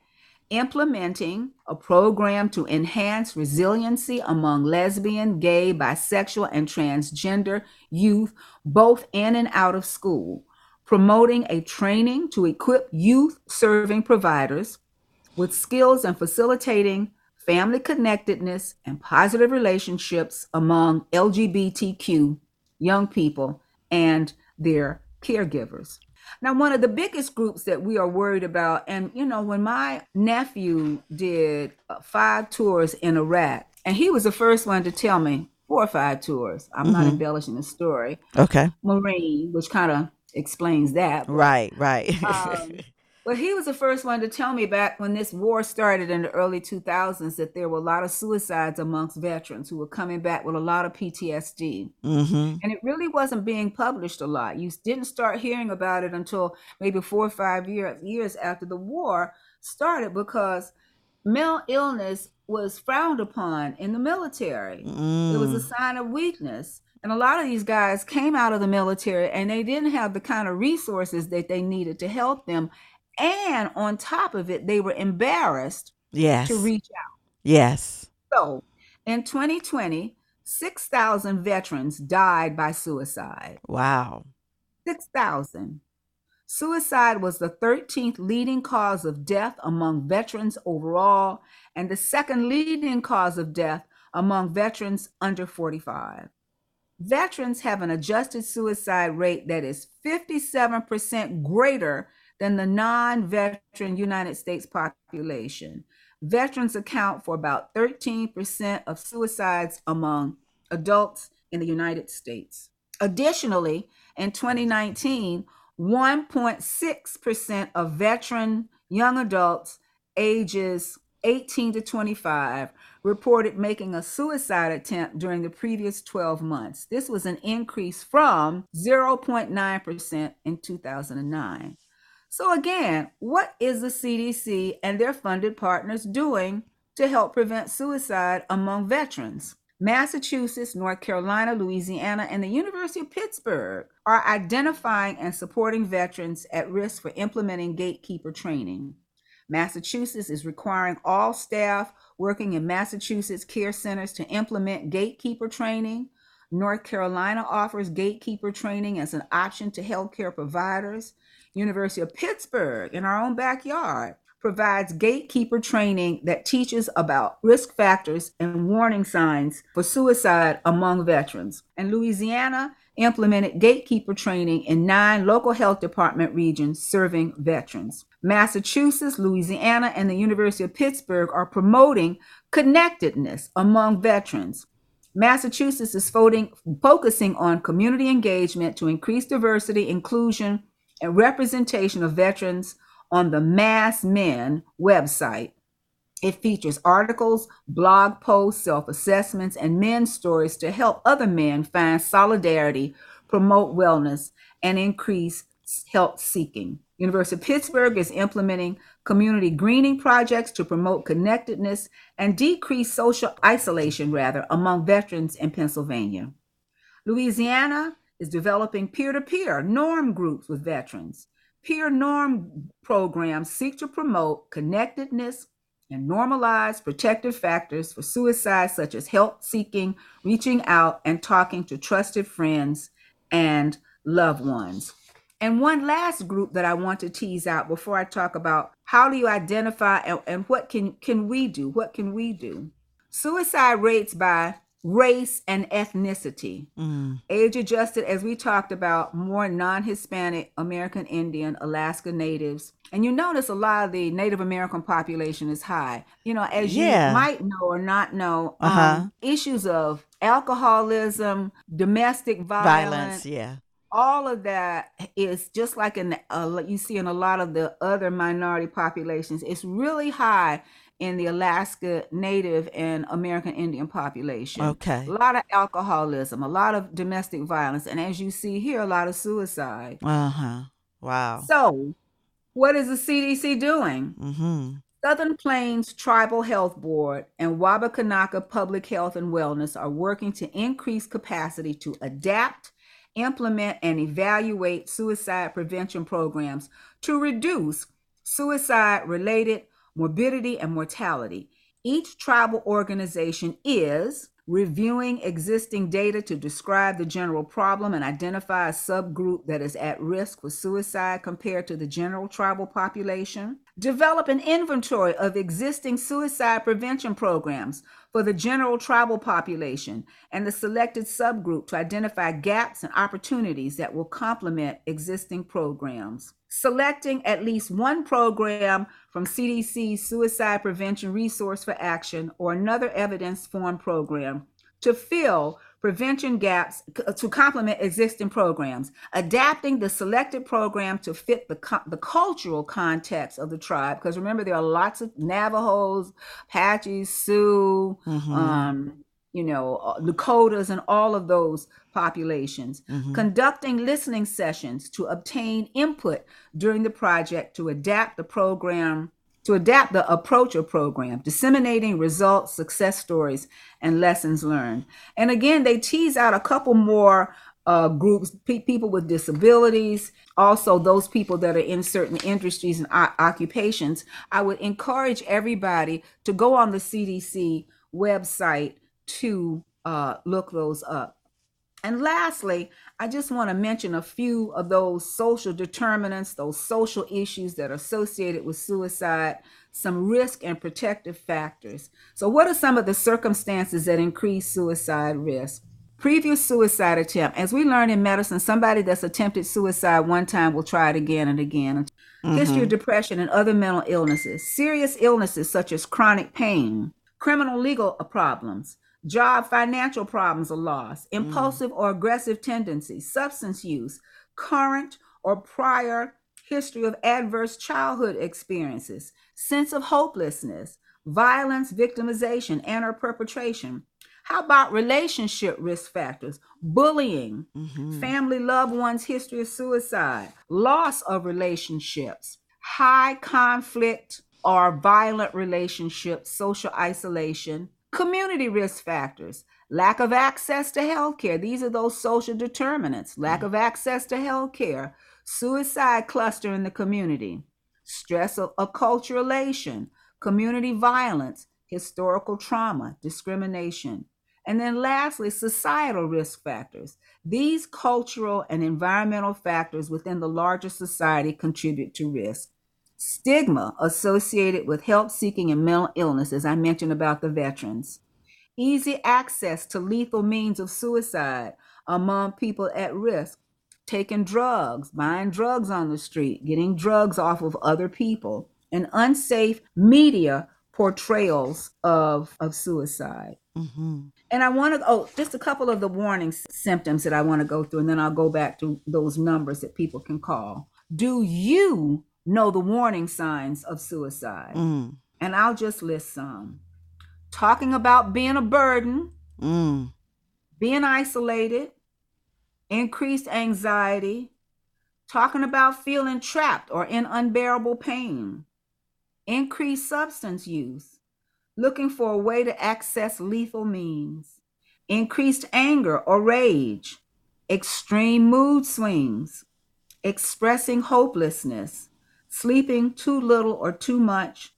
implementing a program to enhance resiliency among lesbian, gay, bisexual, and transgender youth, both in and out of school, promoting a training to equip youth-serving providers with skills and facilitating family connectedness and positive relationships among L G B T Q young people and their caregivers. Now, one of the biggest groups that we are worried about, and, you know, when my nephew did five tours in Iraq, and he was the first one to tell me, four or five tours. I'm mm-hmm. not embellishing the story. Okay. Marine, which kind of explains that. But, right, right. um, but he was the first one to tell me back when this war started in the early two thousands that there were a lot of suicides amongst veterans who were coming back with a lot of P T S D. Mm-hmm. And it really wasn't being published a lot. You didn't start hearing about it until maybe four or five year, years after the war started, because mental illness was frowned upon in the military. Mm. It was a sign of weakness. And a lot of these guys came out of the military and they didn't have the kind of resources that they needed to help them. And on top of it, they were embarrassed yes. to reach out. Yes. So in twenty twenty, six thousand veterans died by suicide. Wow. six thousand. Suicide was the thirteenth leading cause of death among veterans overall, and the second leading cause of death among veterans under forty-five. Veterans have an adjusted suicide rate that is fifty-seven percent greater than the non-veteran United States population. Veterans account for about thirteen percent of suicides among adults in the United States. Additionally, in twenty nineteen, one point six percent of veteran young adults ages eighteen to twenty-five reported making a suicide attempt during the previous twelve months. This was an increase from zero point nine percent in two thousand nine. So again, what is the C D C and their funded partners doing to help prevent suicide among veterans? Massachusetts, North Carolina, Louisiana, and the University of Pittsburgh are identifying and supporting veterans at risk for implementing gatekeeper training. Massachusetts is requiring all staff working in Massachusetts care centers to implement gatekeeper training. North Carolina offers gatekeeper training as an option to healthcare providers. University of Pittsburgh, in our own backyard, provides gatekeeper training that teaches about risk factors and warning signs for suicide among veterans. And Louisiana implemented gatekeeper training in nine local health department regions serving veterans. Massachusetts, Louisiana, and the University of Pittsburgh are promoting connectedness among veterans. Massachusetts is focusing on community engagement to increase diversity, inclusion, and representation of veterans on the Mass Men website. It features articles, blog posts, self-assessments, and men's stories to help other men find solidarity, promote wellness, and increase help seeking. University of Pittsburgh is implementing community greening projects to promote connectedness and decrease social isolation, rather, among veterans in Pennsylvania. Louisiana is developing peer-to-peer norm groups with veterans. Peer norm programs seek to promote connectedness and normalize protective factors for suicide, such as help seeking, reaching out, and talking to trusted friends and loved ones. And one last group that I want to tease out before I talk about how do you identify and, and what can, can we do? What can we do? Suicide rates by race and ethnicity. Mm. Age adjusted, as we talked about, more non-Hispanic, American Indian, Alaska Natives. And you notice a lot of the Native American population is high. You know, as yeah. you might know or not know, uh-huh. um, issues of alcoholism, domestic violence. Violence, yeah. All of that is just like in uh, you see in a lot of the other minority populations. It's really high in the Alaska Native and American Indian population. Okay. A lot of alcoholism, a lot of domestic violence, and as you see here, a lot of suicide. Uh huh. Wow. So, what is the C D C doing? Mm-hmm. Southern Plains Tribal Health Board and Wabakanaka Public Health and Wellness are working to increase capacity to adapt, implement, and evaluate suicide prevention programs to reduce suicide-related morbidity and mortality. Each tribal organization is reviewing existing data to describe the general problem and identify a subgroup that is at risk for suicide compared to the general tribal population. Develop an inventory of existing suicide prevention programs for the general tribal population and the selected subgroup to identify gaps and opportunities that will complement existing programs. Selecting at least one program from C D C's Suicide Prevention Resource for Action or another evidence-formed program to fill prevention gaps to complement existing programs, adapting the selected program to fit the, co- the cultural context of the tribe. Because remember, there are lots of Navajos, Apaches, Sioux, mm-hmm. um, you know, Lakotas, and all of those populations. Mm-hmm. Conducting listening sessions to obtain input during the project to adapt the program, to adapt the approach or program, disseminating results, success stories, and lessons learned. And again, they tease out a couple more uh, groups, pe- people with disabilities, also those people that are in certain industries and o- occupations. I would encourage everybody to go on the C D C website to uh, look those up. And lastly, I just want to mention a few of those social determinants, those social issues that are associated with suicide, some risk and protective factors. So what are some of the circumstances that increase suicide risk? Previous suicide attempt. As we learn in medicine, somebody that's attempted suicide one time will try it again and again. Mm-hmm. History of depression and other mental illnesses. Serious illnesses such as chronic pain, criminal legal problems, job, financial problems or loss, impulsive mm. or aggressive tendencies, substance use, current or prior history of adverse childhood experiences, sense of hopelessness, violence, victimization, and or perpetration. How about relationship risk factors? Bullying, mm-hmm. family, loved ones, history of suicide, loss of relationships, high conflict or violent relationships, social isolation, community risk factors, lack of access to healthcare. These are those social determinants. Lack of access to healthcare, suicide cluster in the community, stress of acculturation, community violence, historical trauma, discrimination. And then lastly, societal risk factors. These cultural and environmental factors within the larger society contribute to risk. Stigma associated with help seeking and mental illness, as I mentioned about the veterans. Easy access to lethal means of suicide among people at risk, taking drugs, buying drugs on the street, getting drugs off of other people, and unsafe media portrayals of, of suicide. Mm-hmm. And I want to, oh, just a couple of the warning symptoms that I want to go through, and then I'll go back to those numbers that people can call. Do you know the warning signs of suicide? Mm. And I'll just list some. Talking about being a burden, mm. being isolated, increased anxiety, talking about feeling trapped or in unbearable pain, increased substance use, looking for a way to access lethal means, increased anger or rage, extreme mood swings, expressing hopelessness, sleeping too little or too much,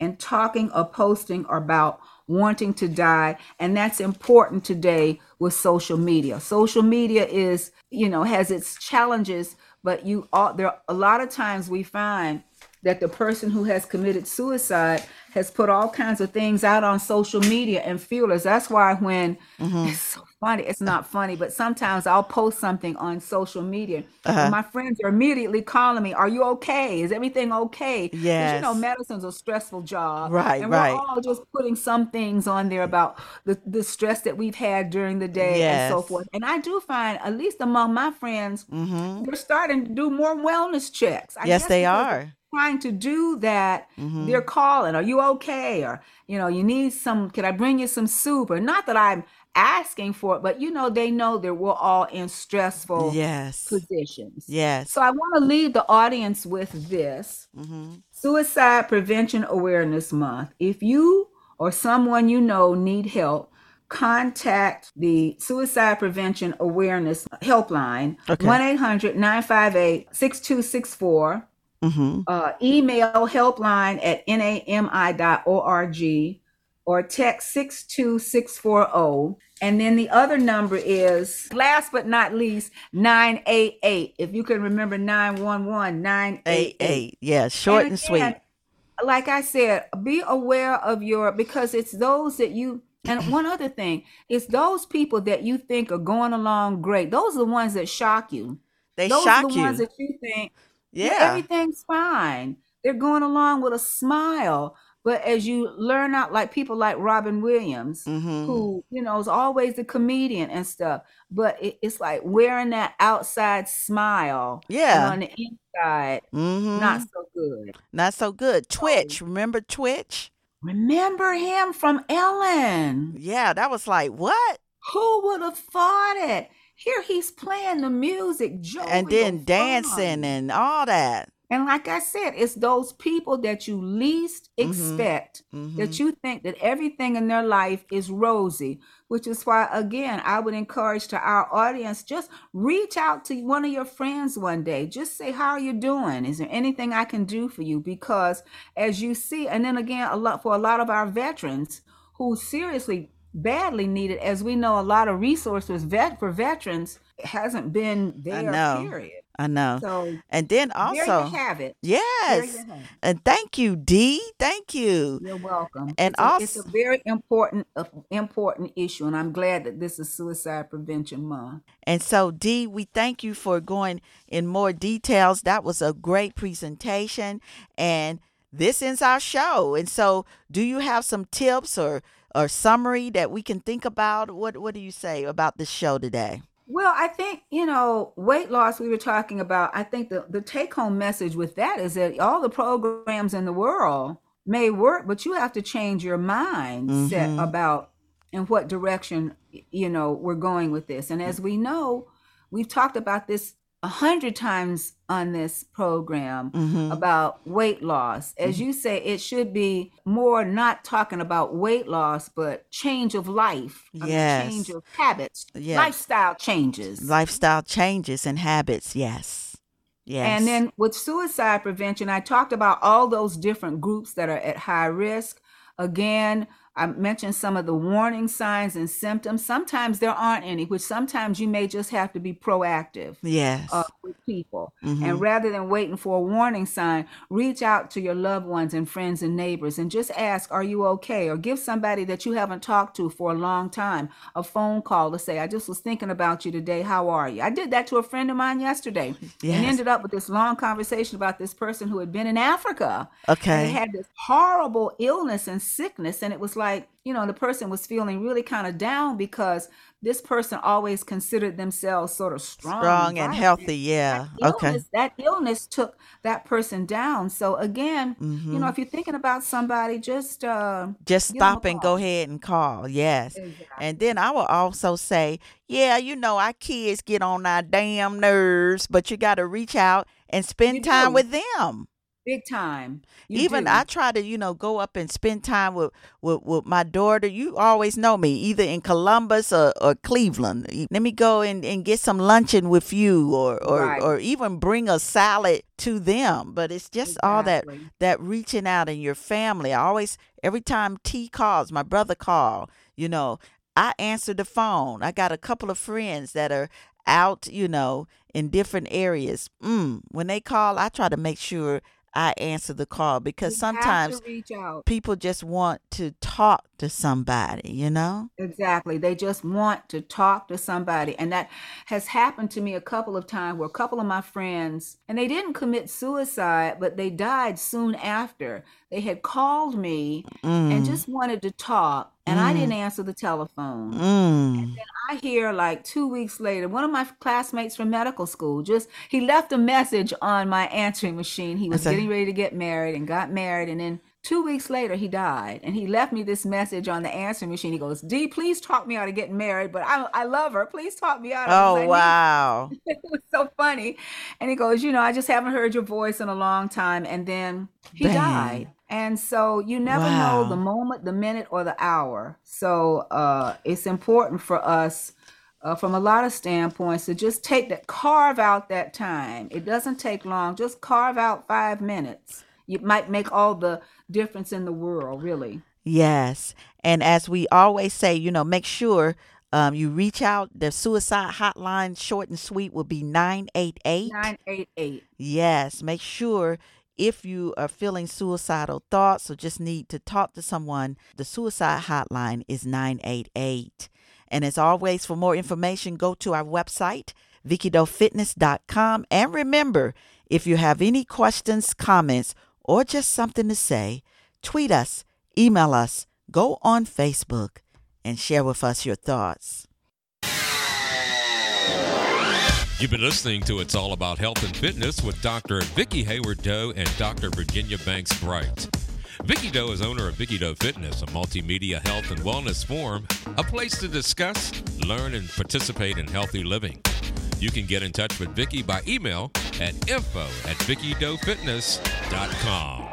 and talking or posting about wanting to die. And that's important today with social media. Social media is, you know, has its challenges, but you all, there a lot of times we find that the person who has committed suicide has put all kinds of things out on social media and feelers. That's why when mm-hmm. it's so funny, it's not funny, but sometimes I'll post something on social media. Uh-huh. And my friends are immediately calling me, "Are you okay? Is everything okay?" Yes. You know, medicine's a stressful job. Right, and right. we're all just putting some things on there about the, the stress that we've had during the day yes. and so forth. And I do find, at least among my friends, mm-hmm. they're starting to do more wellness checks. I yes, guess they are. Trying to do that, mm-hmm. they're calling, "Are you okay?" Or, you know, "You need some, can I bring you some soup?" Or not that I'm asking for it, but you know, they know that we're all in stressful yes. positions. Yes. So I want to leave the audience with this. Mm-hmm. Suicide Prevention Awareness Month. If you or someone you know need help, contact the Suicide Prevention Awareness Helpline, okay. one eight hundred nine five eight six two six four. Mm-hmm. Uh, email helpline at nami dot org or text six two six four zero. And then the other number is, last but not least, nine eight eight. If you can remember nine one one, nine eight eight. Yeah, short and, and sweet. Again, like I said, be aware of your, because it's those that you, and one other thing, it's those people that you think are going along great. Those are the ones that shock you. They those shock you. Those are the you. ones that you think, yeah. yeah, everything's fine. They're going along with a smile. But as you learn out, like people like Robin Williams, mm-hmm. who, you know, is always the comedian and stuff, but it, it's like wearing that outside smile. Yeah. And on the inside, mm-hmm. not so good. Not so good. Twitch. So, remember Twitch? Remember him from Ellen. Yeah, that was like, what? Who would have thought it? Here he's playing the music, joking, and then dancing and all that. And like I said, it's those people that you least expect, mm-hmm. that you think that everything in their life is rosy, which is why, again, I would encourage to our audience, just reach out to one of your friends one day. Just say, how are you doing? Is there anything I can do for you? Because as you see, and then again, a lot for a lot of our veterans who seriously badly needed, as we know, a lot of resources vet for veterans hasn't been there, period. I know. So, and then also, there you have it. Yes. There you have it. And thank you, Dee. Thank you. You're welcome. And it's also, a, it's a very important, uh, important issue. And I'm glad that this is Suicide Prevention Month. And so, Dee, we thank you for going in more details. That was a great presentation. And this ends our show. And so, do you have some tips or, or summary that we can think about? What, what do you say about this show today? Well, I think, you know, weight loss we were talking about, I think the, the take-home message with that is that all the programs in the world may work, but you have to change your mindset mm-hmm. about in what direction, you know, we're going with this. And as we know, we've talked about this a hundred times on this program mm-hmm. about weight loss. As mm-hmm. you say, it should be more not talking about weight loss, but change of life, yes. I mean, change of habits, yes. lifestyle changes. Lifestyle changes and habits, yes. yes. And then with suicide prevention, I talked about all those different groups that are at high risk. Again, I mentioned some of the warning signs and symptoms. Sometimes there aren't any, which sometimes you may just have to be proactive yes. uh, with people. Mm-hmm. And rather than waiting for a warning sign, reach out to your loved ones and friends and neighbors and just ask, are you okay? Or give somebody that you haven't talked to for a long time a phone call to say, I just was thinking about you today. How are you? I did that to a friend of mine yesterday yes. and ended up with this long conversation about this person who had been in Africa. Okay. And they had this horrible illness and sickness, and it was like, like, you know, the person was feeling really kind of down because this person always considered themselves sort of strong, strong and healthy. Yeah. That okay. Illness, that illness took that person down. So again, mm-hmm. you know, if you're thinking about somebody, just uh, just stop and go ahead and call. Yes. Exactly. And then I will also say, yeah, you know, our kids get on our damn nerves, but you got to reach out and spend you time do. with them. Big time. You Even do. I try to, you know, go up and spend time with, with, with my daughter. You always know me, either in Columbus or, or Cleveland. Let me go and, and get some luncheon with you or or, right. or even bring a salad to them. But it's just exactly. all that that reaching out in your family. I always, every time T calls, my brother call, you know, I answer the phone. I got a couple of friends that are out, you know, in different areas. Mm, when they call, I try to make sure I answer the call because you sometimes people just want to talk to somebody, you know? Exactly. They just want to talk to somebody. And that has happened to me a couple of times where a couple of my friends, and they didn't commit suicide, but they died soon after. They had called me mm. and just wanted to talk. And mm. I didn't answer the telephone. Mm. And then I hear like two weeks later, one of my classmates from medical school, just he left a message on my answering machine. He was That's getting a- ready to get married and got married. And then Two weeks later, he died, and he left me this message on the answering machine. He goes, "Dee, please talk me out of getting married, but I, I love her. Please talk me out." Oh, I wow. It was so funny. And he goes, "You know, I just haven't heard your voice in a long time." And then he Dang. died. And so you never wow. know the moment, the minute, or the hour. So uh, it's important for us Uh, from a lot of standpoints to just take that, carve out that time. It doesn't take long. Just carve out five minutes. It might make all the difference in the world, really. Yes. And as we always say, you know, make sure um, you reach out. The suicide hotline, short and sweet, will be nine eight eight. nine eight eight. Yes. Make sure if you are feeling suicidal thoughts or just need to talk to someone, the suicide hotline is nine eight eight. And as always, for more information, go to our website, Vicki Doe Fitness dot com. And remember, if you have any questions, comments, or just something to say, tweet us, email us, go on Facebook, and share with us your thoughts. You've been listening to It's All About Health and Fitness with Doctor Vicki Haywood Doe and Doctor Virginia Banks Bright. Vicki Doe is owner of Vicki Doe Fitness, a multimedia health and wellness forum, a place to discuss, learn, and participate in healthy living. You can get in touch with Vicki by email at info at vicki doe fitness dot com.